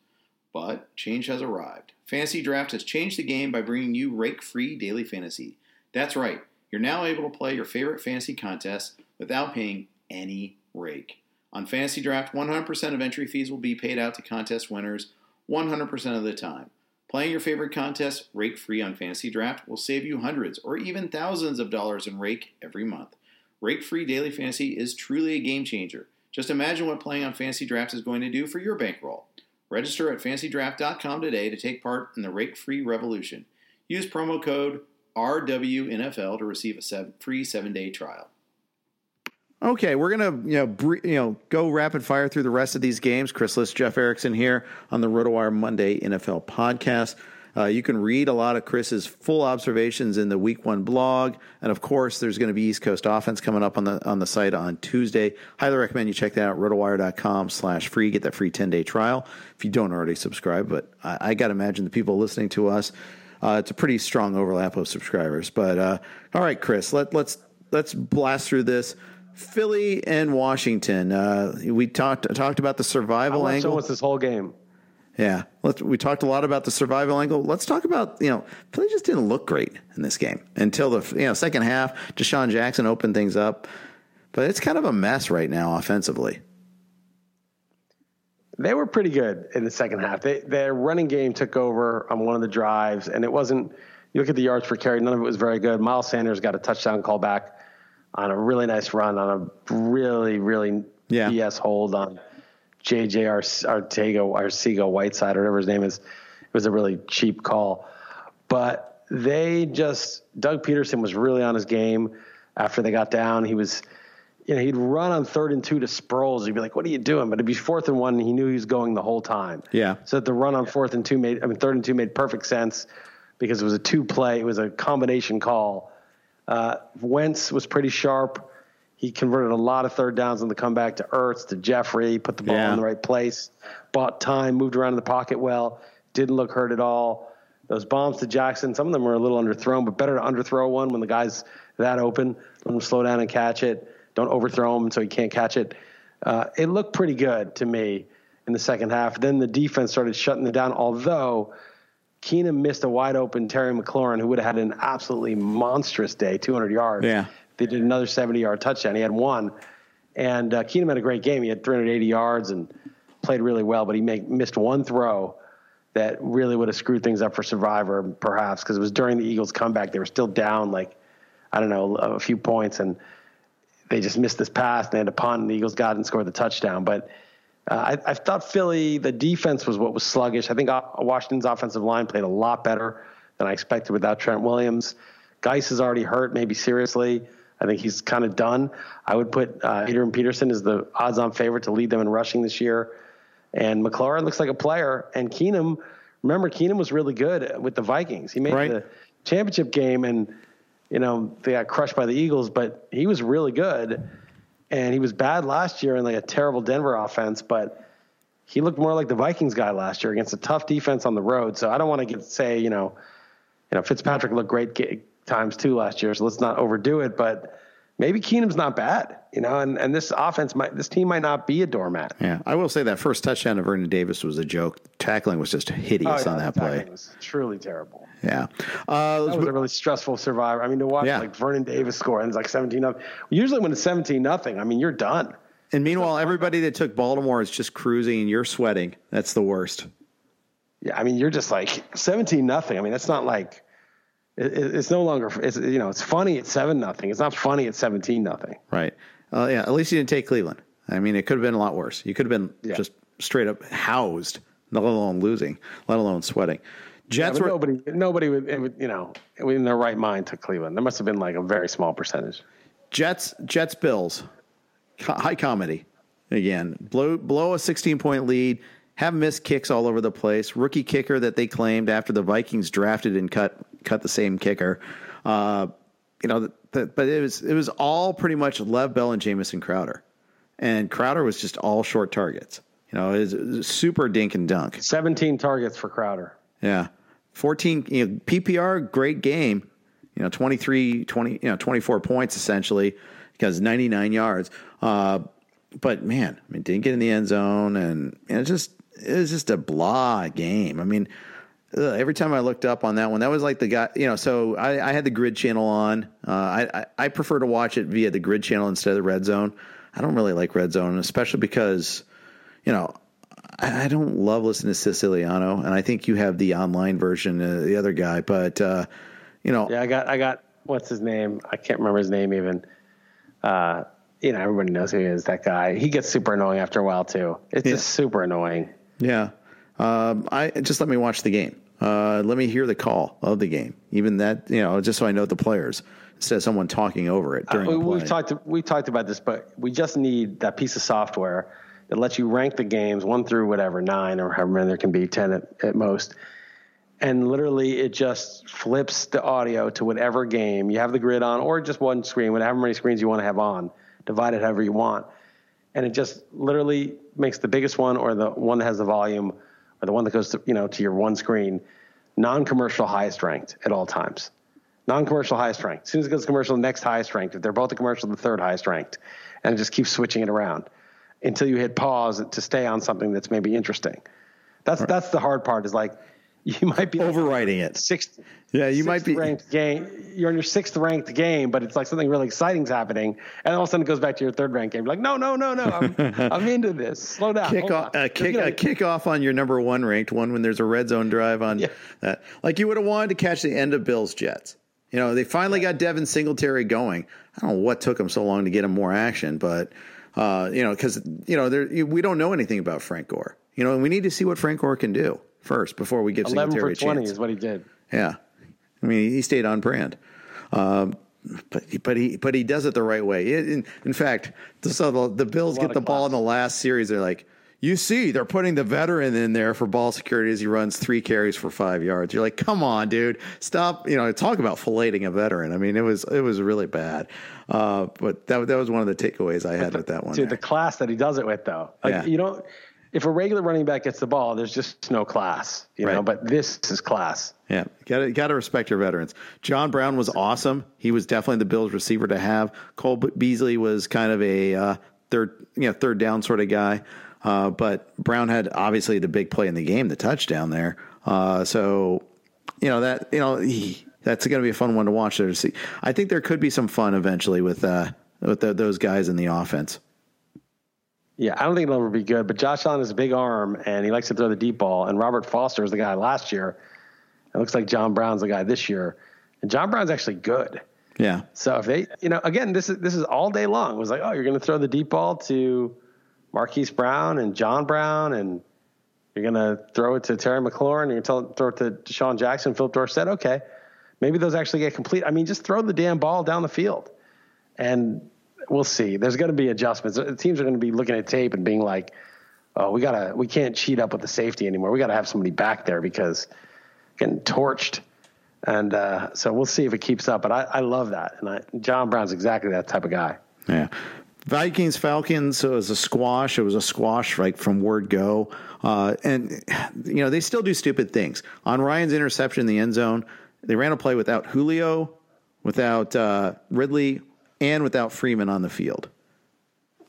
But change has arrived. Fantasy Draft has changed the game by bringing you Rake-free daily fantasy. That's right. You're now able to play your favorite fantasy contests without paying any Rake. On Fantasy Draft, 100% of entry fees will be paid out to contest winners 100% of the time. Playing your favorite contest rake-free on Fantasy Draft will save you hundreds or even thousands of dollars in rake every month. Rake-free daily fantasy is truly a game changer. Just imagine what playing on Fantasy Draft is going to do for your bankroll. Register at fantasydraft.com today to take part in the rake-free revolution. Use promo code RWNFL to receive a free 7-day trial. Okay, we're going to go rapid fire through the rest of these games. Chris Liss, Jeff Erickson here on the RotoWire Monday NFL podcast. You can read a lot of Chris's full observations in the Week 1 blog. And, of course, there's going to be East Coast Offense coming up on the site on Tuesday. Highly recommend you check that out, rotowire.com/free. Get that free 10-day trial if you don't already subscribe. But I got to imagine the people listening to us, it's a pretty strong overlap of subscribers. But, all right, Chris, let's blast through this. Philly and Washington. We talked about the survival angle. What's this whole game? Yeah, we talked a lot about the survival angle. Let's talk about Philly just didn't look great in this game until the second half. Deshaun Jackson opened things up, but it's kind of a mess right now offensively. They were pretty good in the second half. Their running game took over on one of the drives, and it wasn't. You look at the yards per carry; none of it was very good. Miles Sanders got a touchdown call back on a really nice run, on a really, really BS hold on J.J. Arcega Whiteside, or whatever his name is. It was a really cheap call. But they just – Doug Peterson was really on his game after they got down. He was – you know, he'd run on 3rd and 2 to Sproles. He'd be like, what are you doing? But it'd be 4th and 1, and he knew he was going the whole time. Yeah. So the run on 4th and 2 made – I mean, 3rd and 2 made perfect sense because it was a two-play. It was a combination call. Wentz was pretty sharp. He converted a lot of 3rd downs on the comeback to Ertz, to Jeffrey, put the ball in the right place, bought time, moved around in the pocket well, didn't look hurt at all. Those bombs to Jackson, some of them were a little underthrown, but better to underthrow one when the guy's that open. Let him slow down and catch it. Don't overthrow him so he can't catch it. It looked pretty good to me in the second half. Then the defense started shutting it down, although Keenum missed a wide-open Terry McLaurin, who would have had an absolutely monstrous day, 200 yards. Yeah. They did another 70-yard touchdown. He had one. And Keenum had a great game. He had 380 yards and played really well, but he missed one throw that really would have screwed things up for Survivor, perhaps, because it was during the Eagles' comeback. They were still down, like, I don't know, a few points, and they just missed this pass. They had to punt, and the Eagles got it and scored the touchdown. But I thought Philly, the defense was what was sluggish. I think Washington's offensive line played a lot better than I expected without Trent Williams. Geis is already hurt, maybe seriously. I think he's kind of done. I would put Adrian Peterson as the odds-on favorite to lead them in rushing this year. And McLaurin looks like a player. And Keenum, remember, Keenum was really good with the Vikings. He made the championship game, and, you know, they got crushed by the Eagles, but he was really good. And he was bad last year in like a terrible Denver offense, but he looked more like the Vikings guy last year against a tough defense on the road. So I don't want to say, you know, Fitzpatrick looked great times too last year, so let's not overdo it, but maybe Keenum's not bad, you know, and this offense this team might not be a doormat. Yeah. I will say that first touchdown of Vernon Davis was a joke. The tackling was just hideous on that play. It was truly terrible. Yeah. That was a really stressful Survivor. I mean, to watch like Vernon Davis score and it's like 17-0. Usually when it's 17-0, I mean, you're done. And meanwhile, everybody that took Baltimore is just cruising and you're sweating. That's the worst. Yeah. I mean, you're just like 17-0. I mean, that's not like, it's no longer, you know, it's funny at 7-0. It's not funny at 17-0. Right. Yeah. At least you didn't take Cleveland. I mean, it could have been a lot worse. You could have been just straight up housed, let alone losing, let alone sweating. Jets were nobody would, you know, in their right mind took Cleveland. There must have been like a very small percentage. Jets, Bills, high comedy again. Blow a 16-point lead. Have missed kicks all over the place. Rookie kicker that they claimed after the Vikings drafted and cut the same kicker. You know, but it was all pretty much Lev Bell and Jamison Crowder, and Crowder was just all short targets. You know, it was super dink and dunk. 17 targets for Crowder. Yeah, 14. You know, PPR, great game. You know, 24 points essentially because 99 yards. But man, I mean, didn't get in the end zone, and it was just a blah game. I mean, every time I looked up on that one, that was like the guy, you know, so I had the grid channel on. I prefer to watch it via the grid channel instead of the red zone. I don't really like red zone, especially because, you know, I don't love listening to Siciliano, and I think you have the online version of the other guy, but, you know. Yeah, I got what's his name? I can't remember his name even. You know, everybody knows who he is, that guy. He gets super annoying after a while, too. It's just super annoying. Yeah. I just let me watch the game. Let me hear the call of the game. Even that, you know, just so I know the players instead of someone talking over it during the play. We talked about this, but we just need that piece of software that lets you rank the games 1 through 9 or however many there can be, 10 at most. And literally it just flips the audio to whatever game you have the grid on or just one screen, whatever many screens you want to have on. Divide it however you want. And it just literally makes the biggest one or the one that has the volume or the one that goes to, you know, to your one screen, non-commercial highest ranked at all times. Non-commercial highest ranked. As soon as it goes to commercial, the next highest ranked. If they're both a commercial, the third highest ranked. And it just keeps switching it around until you hit pause to stay on something that's maybe interesting. That's the hard part is like you might be overriding it. You're on your 6th ranked game, but it's like something really exciting's happening, and all of a sudden it goes back to your 3rd ranked game. You're like, no, I'm into this. Slow down. Kickoff on your number 1 ranked one when there's a red zone drive on that. Like you would have wanted to catch the end of Bills Jets. You know, they finally got Devin Singletary going. I don't know what took them so long to get him more action, but you know, because you know we don't know anything about Frank Gore. You know, and we need to see what Frank Gore can do first before we give Singletary a chance. 11 for 20 is what he did. Yeah. I mean, he stayed on brand. But he does it the right way. In fact, the Bills get the ball in the last series. They're like, you see, they're putting the veteran in there for ball security as he runs 3 carries for 5 yards. You're like, come on, dude, stop. You know, talk about filleting a veteran. I mean, it was really bad. But that was one of the takeaways I had with that one. Dude, the class that he does it with, though, you don't. If a regular running back gets the ball, there's just no class, you know, but this is class. Yeah. Got to respect your veterans. John Brown was awesome. He was definitely the Bills receiver to have. Cole Beasley was kind of a third down sort of guy. But Brown had obviously the big play in the game, the touchdown there. That's going to be a fun one to watch there to see. I think there could be some fun eventually with those guys in the offense. Yeah, I don't think it'll ever be good, but Josh Allen has a big arm, and he likes to throw the deep ball, and Robert Foster was the guy last year. It looks like John Brown's the guy this year, and John Brown's actually good. Yeah. So if they, again, this is all day long. It was like, oh, you're going to throw the deep ball to Marquise Brown and John Brown, and you're going to throw it to Terry McLaurin, and you're going to throw it to Deshaun Jackson, Philip Dorsett. Okay, maybe those actually get complete. I mean, just throw the damn ball down the field, and we'll see. There's going to be adjustments. Teams are going to be looking at tape and being like, "Oh, we can't cheat up with the safety anymore. We got to have somebody back there because getting torched." And so we'll see if it keeps up. But I love that. And John Brown's exactly that type of guy. Yeah. Vikings Falcons. So it was a squash. It was a squash right from word go. And they still do stupid things. On Ryan's interception in the end zone, they ran a play without Julio, without Ridley, and without Freeman on the field.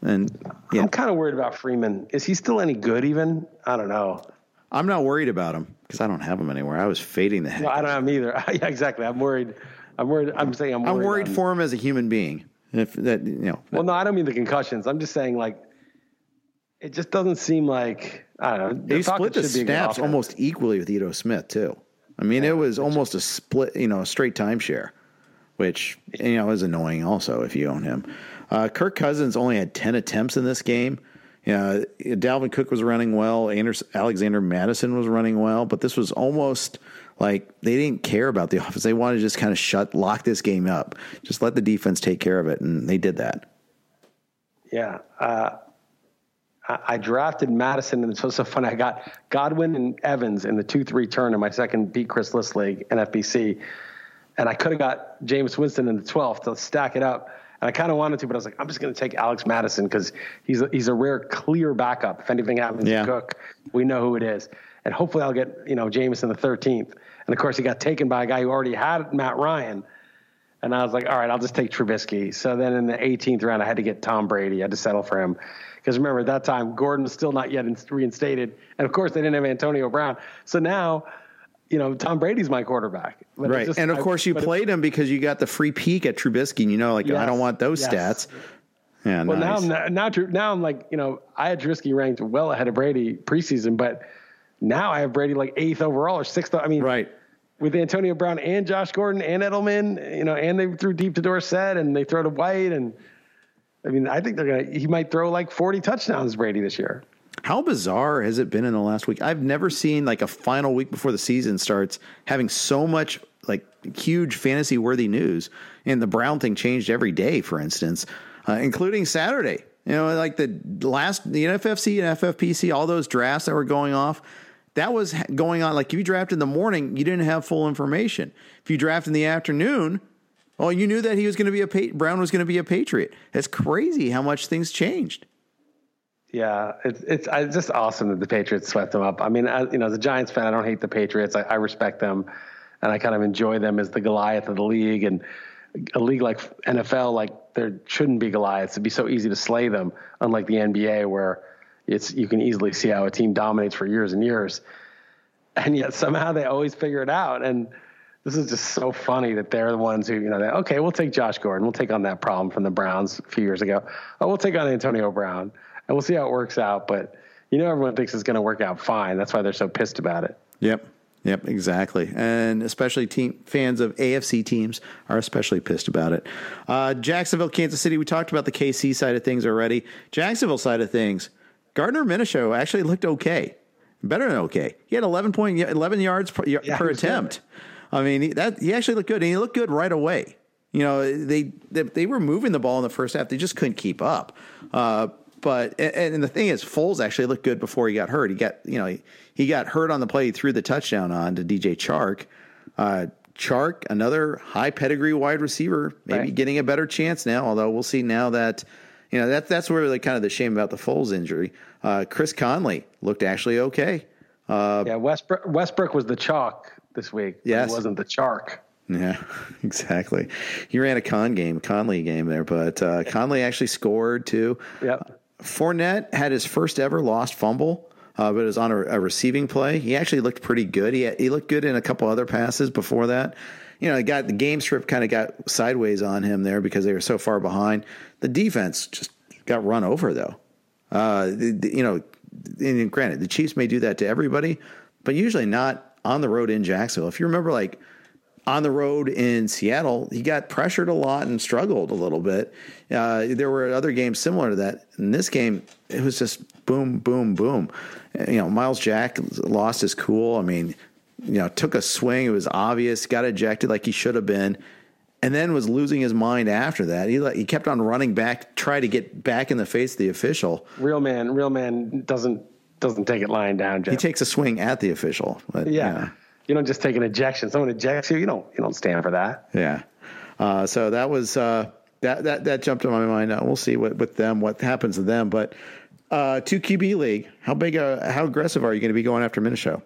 And I'm kind of worried about Freeman. Is he still any good even? I don't know. I'm not worried about him because I don't have him anywhere. I was fading the heck. No, I don't have him either. Yeah, exactly. I'm worried. I'm saying I'm worried for him as a human being. Well, no, I don't mean the concussions. I'm just saying, like, it just doesn't seem like, I don't know. He split the snaps almost equally with Ito Smith too. I mean, it was almost a split, a straight timeshare, which, is annoying also if you own him. Kirk Cousins only had 10 attempts in this game. Dalvin Cook was running well. Alexander Madison was running well. But this was almost like they didn't care about the offense. They wanted to just kind of lock this game up. Just let the defense take care of it. And they did that. Yeah. I drafted Madison, and it's so funny. I got Godwin and Evans in the 2-3 turn in my second beat Chris Liss league, NFBC. And I could have got Jameis Winston in the 12th to stack it up. And I kind of wanted to, but I was like, I'm just going to take Alex Madison because he's a rare, clear backup. If anything happens to Cook, we know who it is. And hopefully I'll get, Jameis in the 13th. And, of course, he got taken by a guy who already had Matt Ryan. And I was like, all right, I'll just take Trubisky. So then in the 18th round, I had to get Tom Brady. I had to settle for him. Because, remember, at that time, Gordon was still not yet reinstated. And, of course, they didn't have Antonio Brown. So now – Tom Brady's my quarterback. But right. And, of course, you played him because you got the free peek at Trubisky. And, I don't want those stats. Yeah, well, nice. Now I'm like, I had Trubisky ranked well ahead of Brady preseason. But now I have Brady like 8th overall or 6th. I mean, right. With Antonio Brown and Josh Gordon and Edelman, and they threw deep to Dorsett and they throw to White. And, I mean, I think he might throw like 40 touchdowns, Brady, this year. How bizarre has it been in the last week? I've never seen like a final week before the season starts having so much like huge fantasy worthy news. And the Brown thing changed every day, for instance, including Saturday. Like the NFFC and FFPC, all those drafts that were going off. That was going on. Like if you drafted in the morning, you didn't have full information. If you draft in the afternoon, well, you knew that he was going to be Brown was going to be a Patriot. It's crazy how much things changed. Yeah, it's just awesome that the Patriots swept them up. I mean, as a Giants fan, I don't hate the Patriots. I respect them, and I kind of enjoy them as the Goliath of the league. And a league like NFL, like there shouldn't be Goliaths. It'd be so easy to slay them, unlike the NBA where you can easily see how a team dominates for years and years. And yet somehow they always figure it out. And this is just so funny that they're the ones who, okay, we'll take Josh Gordon. We'll take on that problem from the Browns a few years ago. Oh, we'll take on Antonio Brown. And we'll see how it works out, but everyone thinks it's going to work out fine. That's why they're so pissed about it. Yep, exactly. And especially fans of AFC teams are especially pissed about it. Jacksonville, Kansas City, we talked about the KC side of things already. Jacksonville side of things, Gardner Minshew actually looked okay. Better than okay. He had 11 yards per attempt. I mean, he actually looked good, and he looked good right away. You know, they were moving the ball in the first half. They just couldn't keep up. But the thing is, Foles actually looked good before he got hurt. He got, you know, he got hurt on the play. He threw the touchdown on to DJ Chark. Chark, another high pedigree wide receiver, maybe getting a better chance now, although we'll see now that, you know, that's where really kind of the shame about the Foles injury. Chris Conley looked actually okay. Westbrook was the chalk this week. Yes. He wasn't the Chark. Yeah, exactly. He ran a Conley game there, but Conley actually scored too. Yep. Fournette had his first ever lost fumble. But it was on a receiving play. He actually looked pretty good. He looked good in a couple other passes before that. You know, the game script kind of got sideways on him there because they were so far behind. The defense just got run over, though. You know, and granted, the Chiefs may do that to everybody, but usually not on the road in Jacksonville. If you remember, like, on the road in Seattle, he got pressured a lot and struggled a little bit. There were other games similar to that. In this game, it was just boom, boom, boom. You know, Miles Jack lost his cool. I mean, you know, took a swing. It was obvious. Got ejected like he should have been, and then was losing his mind after that. He kept on running back, try to get back in the face of the official. Real man doesn't take it lying down, Jeff. He takes a swing at the official. But, yeah. You don't just take an ejection. Someone ejects you. You don't stand for that. Yeah. So that was that jumped in my mind. We'll see what happens to them. But 2QB league. How aggressive are you going to be going after Minshew?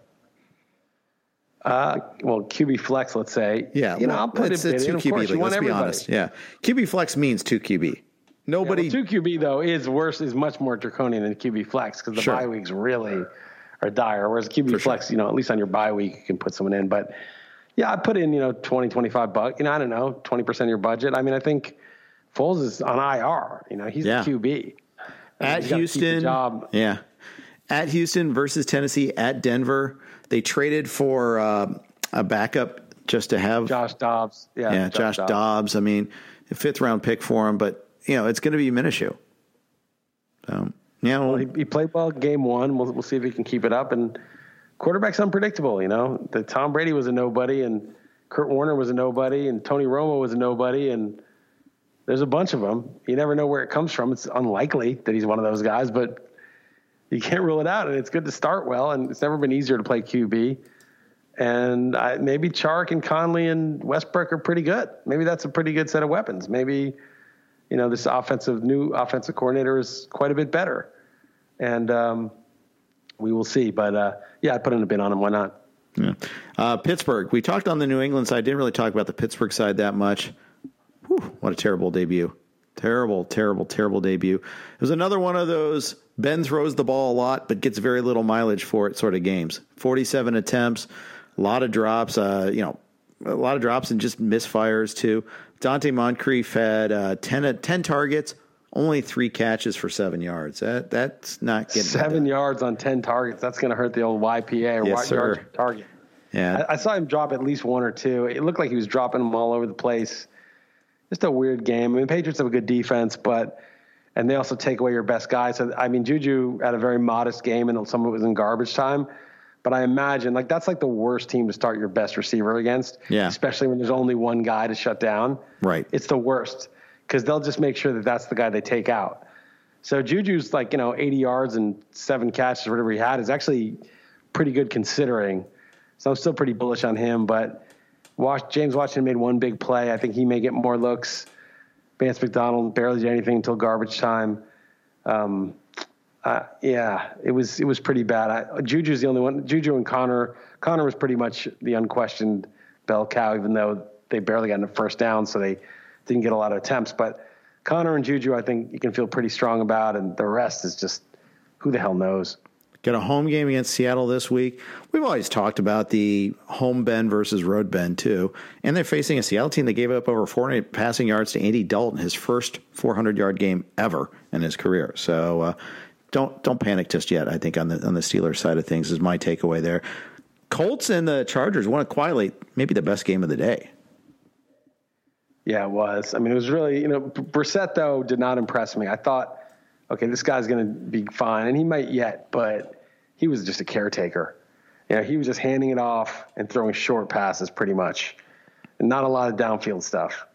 Well, QB flex, let's say. Yeah. You know, I'll put it in. 2QB league. Let's be honest. Yeah. QB flex means 2QB. Nobody. Yeah, well, 2QB though is much more draconian than QB flex because the bye week's really are dire, whereas QB flex, you know, at least on your bye week, you can put someone in. But yeah, I put in, you know, 20, 25 bucks, you know, I don't know, 20% of your budget. I mean, I think Foles is on IR, you know, he's the QB. At Houston, at Houston versus Tennessee, at Denver, they traded for a backup just to have Josh Dobbs. Yeah, Josh Dobbs. I mean, a 5th round pick for him, but, you know, it's going to be Minshew. So. Yeah, well, he played well game one. We'll see if he can keep it up. And quarterback's unpredictable, you know. Tom Brady was a nobody, and Kurt Warner was a nobody, and Tony Romo was a nobody, and there's a bunch of them. You never know where it comes from. It's unlikely that he's one of those guys, but you can't rule it out, and it's good to start well, and it's never been easier to play QB. And maybe Chark and Conley and Westbrook are pretty good. Maybe that's a pretty good set of weapons. Maybe – you know, this new offensive coordinator is quite a bit better. And we will see. But, yeah, I put in a bid on him. Why not? Yeah. Pittsburgh. We talked on the New England side. Didn't really talk about the Pittsburgh side that much. Whew, what a terrible debut. Terrible debut. It was another one of those Ben throws the ball a lot but gets very little mileage for it sort of games. 47 attempts, a lot of drops, and just misfires too. Dante Moncrief had 10 targets, only 3 catches for 7 yards. That's not getting 7 yards on 10 targets. That's going to hurt the old YPA or yard target. Yeah, I saw him drop at least one or two. It looked like he was dropping them all over the place. Just a weird game. I mean, Patriots have a good defense, and they also take away your best guy. So I mean, Juju had a very modest game, and some of it was in garbage time. But I imagine that's the worst team to start your best receiver against, especially when there's only one guy to shut down. Right. It's the worst because they'll just make sure that that's the guy they take out. So Juju's 80 yards and 7 catches, whatever he had, is actually pretty good considering. So I'm still pretty bullish on him. But James Washington made one big play. I think he may get more looks. Vance McDonald barely did anything until garbage time. It was pretty bad. Juju's the only one. Juju and Connor was pretty much the unquestioned bell cow, even though they barely got in the first down, so they didn't get a lot of attempts. But Connor and Juju, I think you can feel pretty strong about, and the rest is just who the hell knows. Got a home game against Seattle this week. We've always talked about the home bend versus road bend too, and they're facing a Seattle team that gave up over 400 passing yards to Andy Dalton, his first 400-yard game ever in his career. So. Don't panic just yet. I think on the Steelers side of things is my takeaway there. Colts and the Chargers won quietly, maybe the best game of the day. Yeah, it was. I mean, it was really, you know, Brissett though did not impress me. I thought, okay, this guy's going to be fine, and he might yet, but he was just a caretaker. You know, he was just handing it off and throwing short passes pretty much. Not a lot of downfield stuff.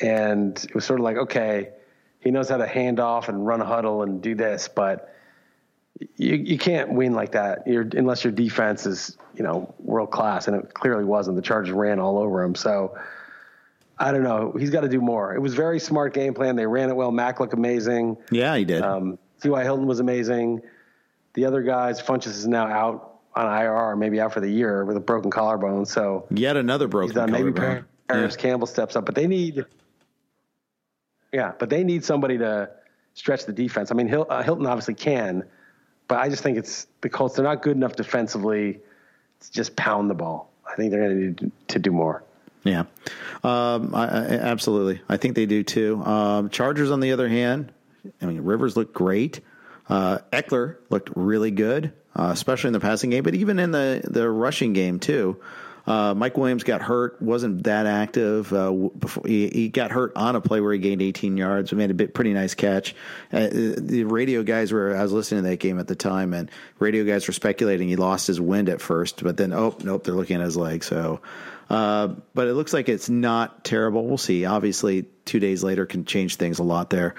And it was sort of like, okay, he knows how to hand off and run a huddle and do this, but you can't win like that unless your defense is, you know, world class, and it clearly wasn't. The Chargers ran all over him. So I don't know. He's got to do more. It was very smart game plan. They ran it well. Mack looked amazing. Yeah, he did. T.Y. Hilton was amazing. The other guys, Funchess is now out on IR, maybe out for the year with a broken collarbone. So yet another broken collarbone. Maybe Paris Campbell steps up, but they need. Yeah, but they need somebody to stretch the defense. I mean, Hilton obviously can, but I just think it's the Colts. They're not good enough defensively to just pound the ball. I think they're going to need to do more. Yeah, absolutely. I think they do too. Chargers, on the other hand, I mean, Rivers looked great. Eckler looked really good, especially in the passing game, but even in the rushing game too. Mike Williams got hurt, wasn't that active. Before he got hurt on a play where he gained 18 yards. We made a pretty nice catch. The radio guys were, I was listening to that game at the time, and radio guys were speculating he lost his wind at first, but then, oh, nope, they're looking at his leg. So, but it looks like it's not terrible. We'll see. Obviously, 2 days later can change things a lot there.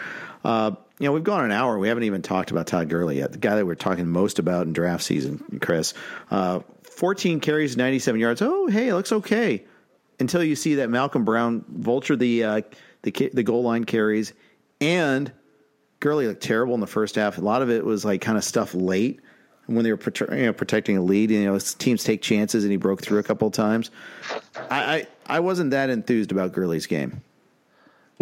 You know, we've gone an hour. We haven't even talked about Todd Gurley yet, the guy that we're talking most about in draft season, Chris. 14 carries, 97 yards. Oh, hey, it looks okay. Until you see that Malcolm Brown vulture the goal line carries, and Gurley looked terrible in the first half. A lot of it was like kind of stuff late when they were, you know, protecting a lead. You know, teams take chances, and he broke through a couple of times. I wasn't that enthused about Gurley's game.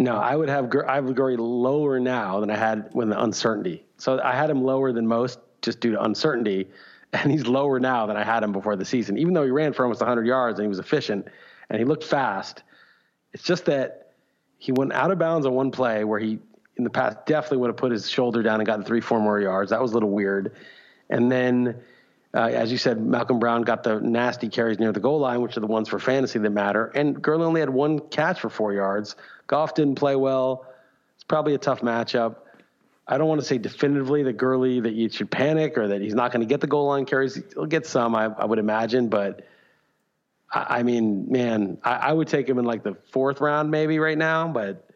No, I have Gurley lower now than I had when the uncertainty. So I had him lower than most just due to uncertainty. And he's lower now than I had him before the season, even though he ran for almost 100 yards and he was efficient and he looked fast. It's just that he went out of bounds on one play where he, in the past, definitely would have put his shoulder down and gotten 3-4 more yards. That was a little weird. And then, as you said, Malcolm Brown got the nasty carries near the goal line, which are the ones for fantasy that matter. And Gurley only had one catch for 4 yards. Goff didn't play well. It's probably a tough matchup. I don't want to say definitively that Gurley, that you should panic or that he's not going to get the goal line carries. He'll get some, I would imagine. But, I mean, man, I would take him in like the fourth round maybe right now, but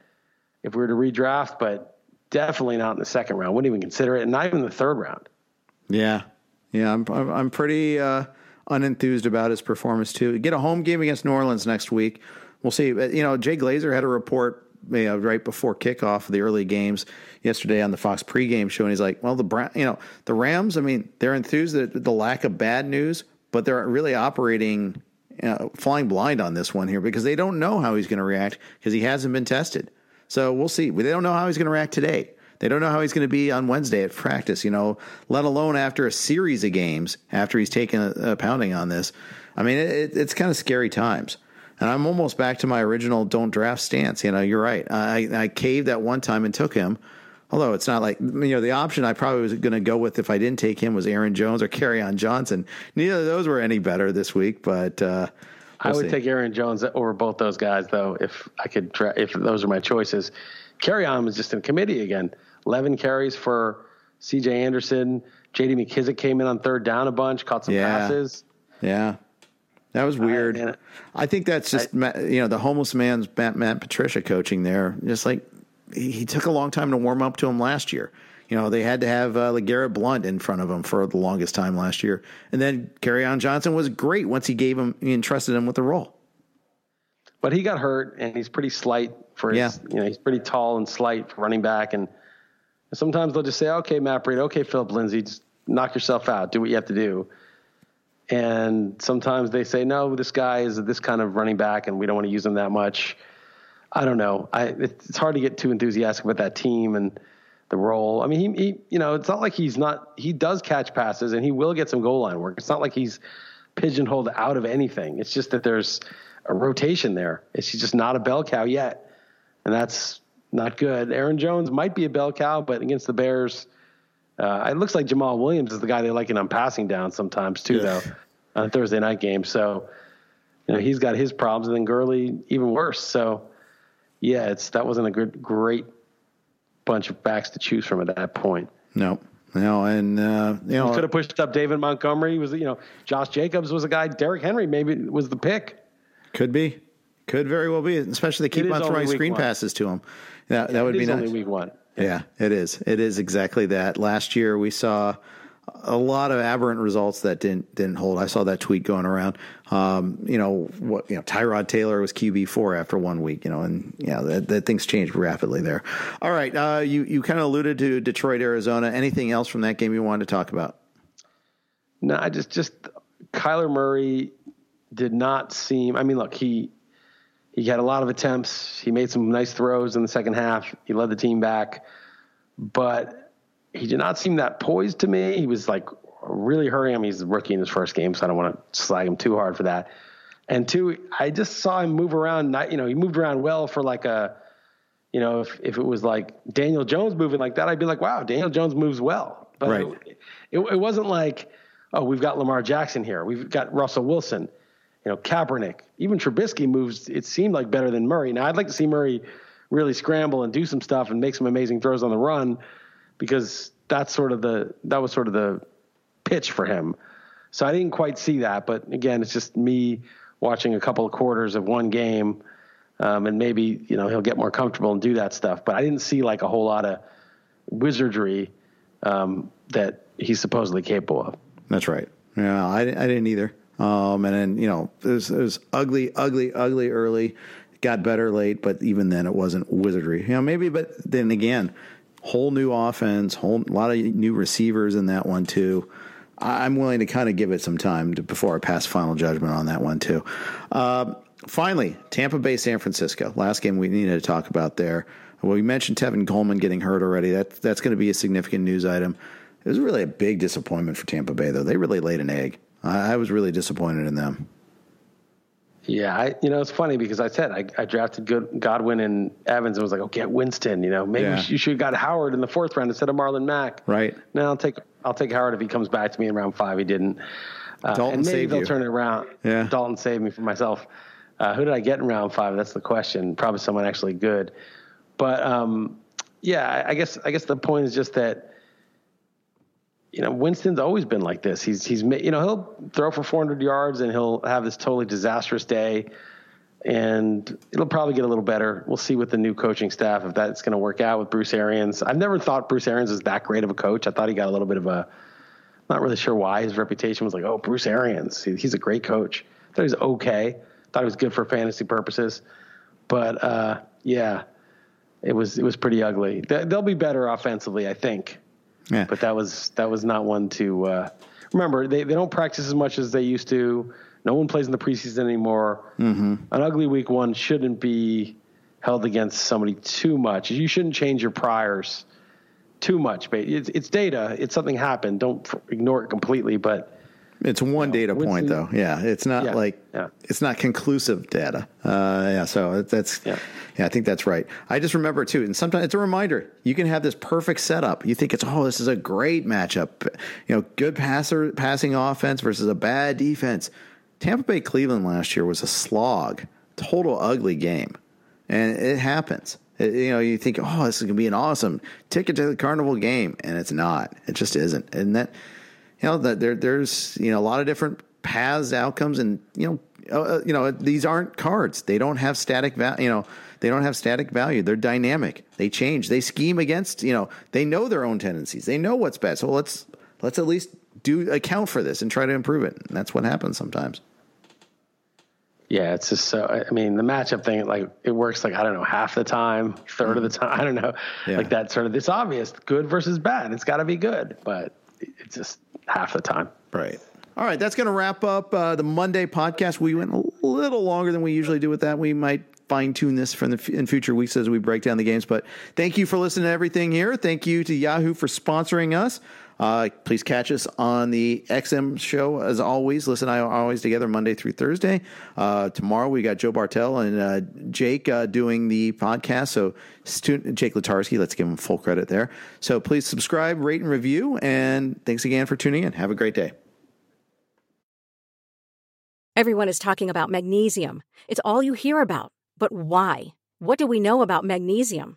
if we were to redraft, but definitely not in the second round. Wouldn't even consider it, and not even the third round. Yeah. Yeah, I'm pretty unenthused about his performance, too. Get a home game against New Orleans next week. We'll see. You know, Jay Glazer had a report, you know, right before kickoff of the early games yesterday on the Fox pregame show, and he's like, well, the Rams, I mean, they're enthused at the lack of bad news, but they're really operating, you know, flying blind on this one here because they don't know how he's going to react because he hasn't been tested. So we'll see. They don't know how he's going to react today. They don't know how he's going to be on Wednesday at practice, you know, let alone after a series of games, after he's taken a pounding on this. I mean, it's kind of scary times. And I'm almost back to my original don't draft stance. You know, you're right. I caved at one time and took him, although it's not like, you know, the option I probably was going to go with if I didn't take him was Aaron Jones or Kerryon Johnson. Neither of those were any better this week, but we'll I would see. Take Aaron Jones over both those guys, though, if I could, if those are my choices. Kerryon was just in committee again. 11 carries for C.J. Anderson. J.D. McKissic came in on third down a bunch, caught some passes. Yeah, that was weird. I think that's just, you know, the homeless man's Matt Patricia coaching there. Just like he took a long time to warm up to him last year. You know, they had to have LeGarrette Blount in front of him for the longest time last year. And then Kerryon Johnson was great once he entrusted him with the role. But he got hurt, and he's pretty slight for his, you know, he's pretty tall and slight for running back, and sometimes they'll just say, okay, Matt Breida, okay, Philip Lindsay, just knock yourself out, do what you have to do. And sometimes they say, no, this guy is this kind of running back and we don't want to use him that much. I don't know. It's hard to get too enthusiastic about that team and the role. I mean, he you know, it's not like he's not, he does catch passes and he will get some goal line work. It's not like he's pigeonholed out of anything. It's just that there's a rotation there. He's just not a bell cow yet. And that's not good. Aaron Jones might be a bell cow, but against the Bears, it looks like Jamal Williams is the guy they like on passing down sometimes too, though, on a Thursday night game. So, you know, he's got his problems, and then Gurley even worse. So, yeah, that wasn't a great bunch of backs to choose from at that point. No, You could have pushed up David Montgomery. Josh Jacobs was a guy. Derrick Henry maybe was the pick. Could be. Could very well be, especially they keep on throwing screen passes to him. That would be nice. It is only week one. Yeah, it is. It is exactly that. Last year we saw a lot of aberrant results that didn't hold. I saw that tweet going around. Tyrod Taylor was QB4 after 1 week. That things changed rapidly there. All right, you kind of alluded to Detroit, Arizona. Anything else from that game you wanted to talk about? No, I just Kyler Murray did not seem. I mean, look, he had a lot of attempts. He made some nice throws in the second half. He led the team back, but he did not seem that poised to me. He was like really hurrying. He's a rookie in his first game, so I don't want to slag him too hard for that. And two, I just saw him move around. He moved around well for like a, if it was like Daniel Jones moving like that, I'd be like, wow, Daniel Jones moves well. But right. It wasn't like, oh, we've got Lamar Jackson here. We've got Russell Wilson. Kaepernick, even Trubisky moves, it seemed like, better than Murray. Now, I'd like to see Murray really scramble and do some stuff and make some amazing throws on the run, because that was sort of the pitch for him. So I didn't quite see that. But, again, it's just me watching a couple of quarters of one game, and maybe, he'll get more comfortable and do that stuff. But I didn't see, like, a whole lot of wizardry that he's supposedly capable of. That's right. Yeah, I didn't either. And then, it was ugly early, got better late, but even then it wasn't wizardry, maybe, but then again, whole new offense, a lot of new receivers in that one too. I'm willing to kind of give it some time before I pass final judgment on that one too. Finally, Tampa Bay, San Francisco, last game we needed to talk about there. Well, we mentioned Tevin Coleman getting hurt already. That's going to be a significant news item. It was really a big disappointment for Tampa Bay though. They really laid an egg. I was really disappointed in them. Yeah, it's funny because I said I drafted Godwin and Evans and was like, oh, get Winston. You should have got Howard in the fourth round instead of Marlon Mack. Right. Now I'll take Howard if he comes back to me in round 5. He didn't. Dalton saved you. And maybe they'll turn it around. Yeah. Dalton saved me from myself. Who did I get in round 5? That's the question. Probably someone actually good. But I guess the point is just that. Winston's always been like this. He's he'll throw for 400 yards and he'll have this totally disastrous day, and it'll probably get a little better. We'll see with the new coaching staff if that's going to work out with Bruce Arians. I've never thought Bruce Arians was that great of a coach. I thought he got a little bit of a, not really sure why his reputation was like, oh, Bruce Arians, he's a great coach. I thought he was okay. I thought he was good for fantasy purposes, but it was pretty ugly. They'll be better offensively, I think. Yeah. But that was not one to remember. They don't practice as much as they used to. No one plays in the preseason anymore. Mm-hmm. An ugly week one shouldn't be held against somebody too much. You shouldn't change your priors too much. But it's data. It's something happened. Don't ignore it completely. But it's one data point though. Yeah, it's not it's not conclusive data. So that's I think that's right. I just remember too, and sometimes it's a reminder. You can have this perfect setup. You think this is a great matchup. Good passing offense versus a bad defense. Tampa Bay Cleveland last year was a slog, total ugly game, and it happens. You think, oh, this is gonna be an awesome ticket to the Carnival game, and it's not. It just isn't, and that. There's a lot of different paths, outcomes, and these aren't cards. They don't have static value. They don't have static value. They're dynamic. They change. They scheme against. They know their own tendencies. They know what's best. So let's at least account for this and try to improve it. And that's what happens sometimes. Yeah, it's just so. I mean, the matchup thing, like it works like I don't know half the time, third of the time. I don't know. Yeah. Like that sort of. It's obvious. Good versus bad. It's got to be good, but it's just. Half the time. Right. All right. That's going to wrap up the Monday podcast. We went a little longer than we usually do with that. We might fine tune this in future weeks as we break down the games, but thank you for listening to everything here. Thank you to Yahoo for sponsoring us. Please catch us on the XM show as always. Listen, I are always together Monday through Thursday. Tomorrow we got Joe Bartel and Jake doing the podcast. So Jake Letarski, let's give him full credit there. So please subscribe, rate, and review. And thanks again for tuning in. Have a great day. Everyone is talking about magnesium. It's all you hear about. But why? What do we know about magnesium?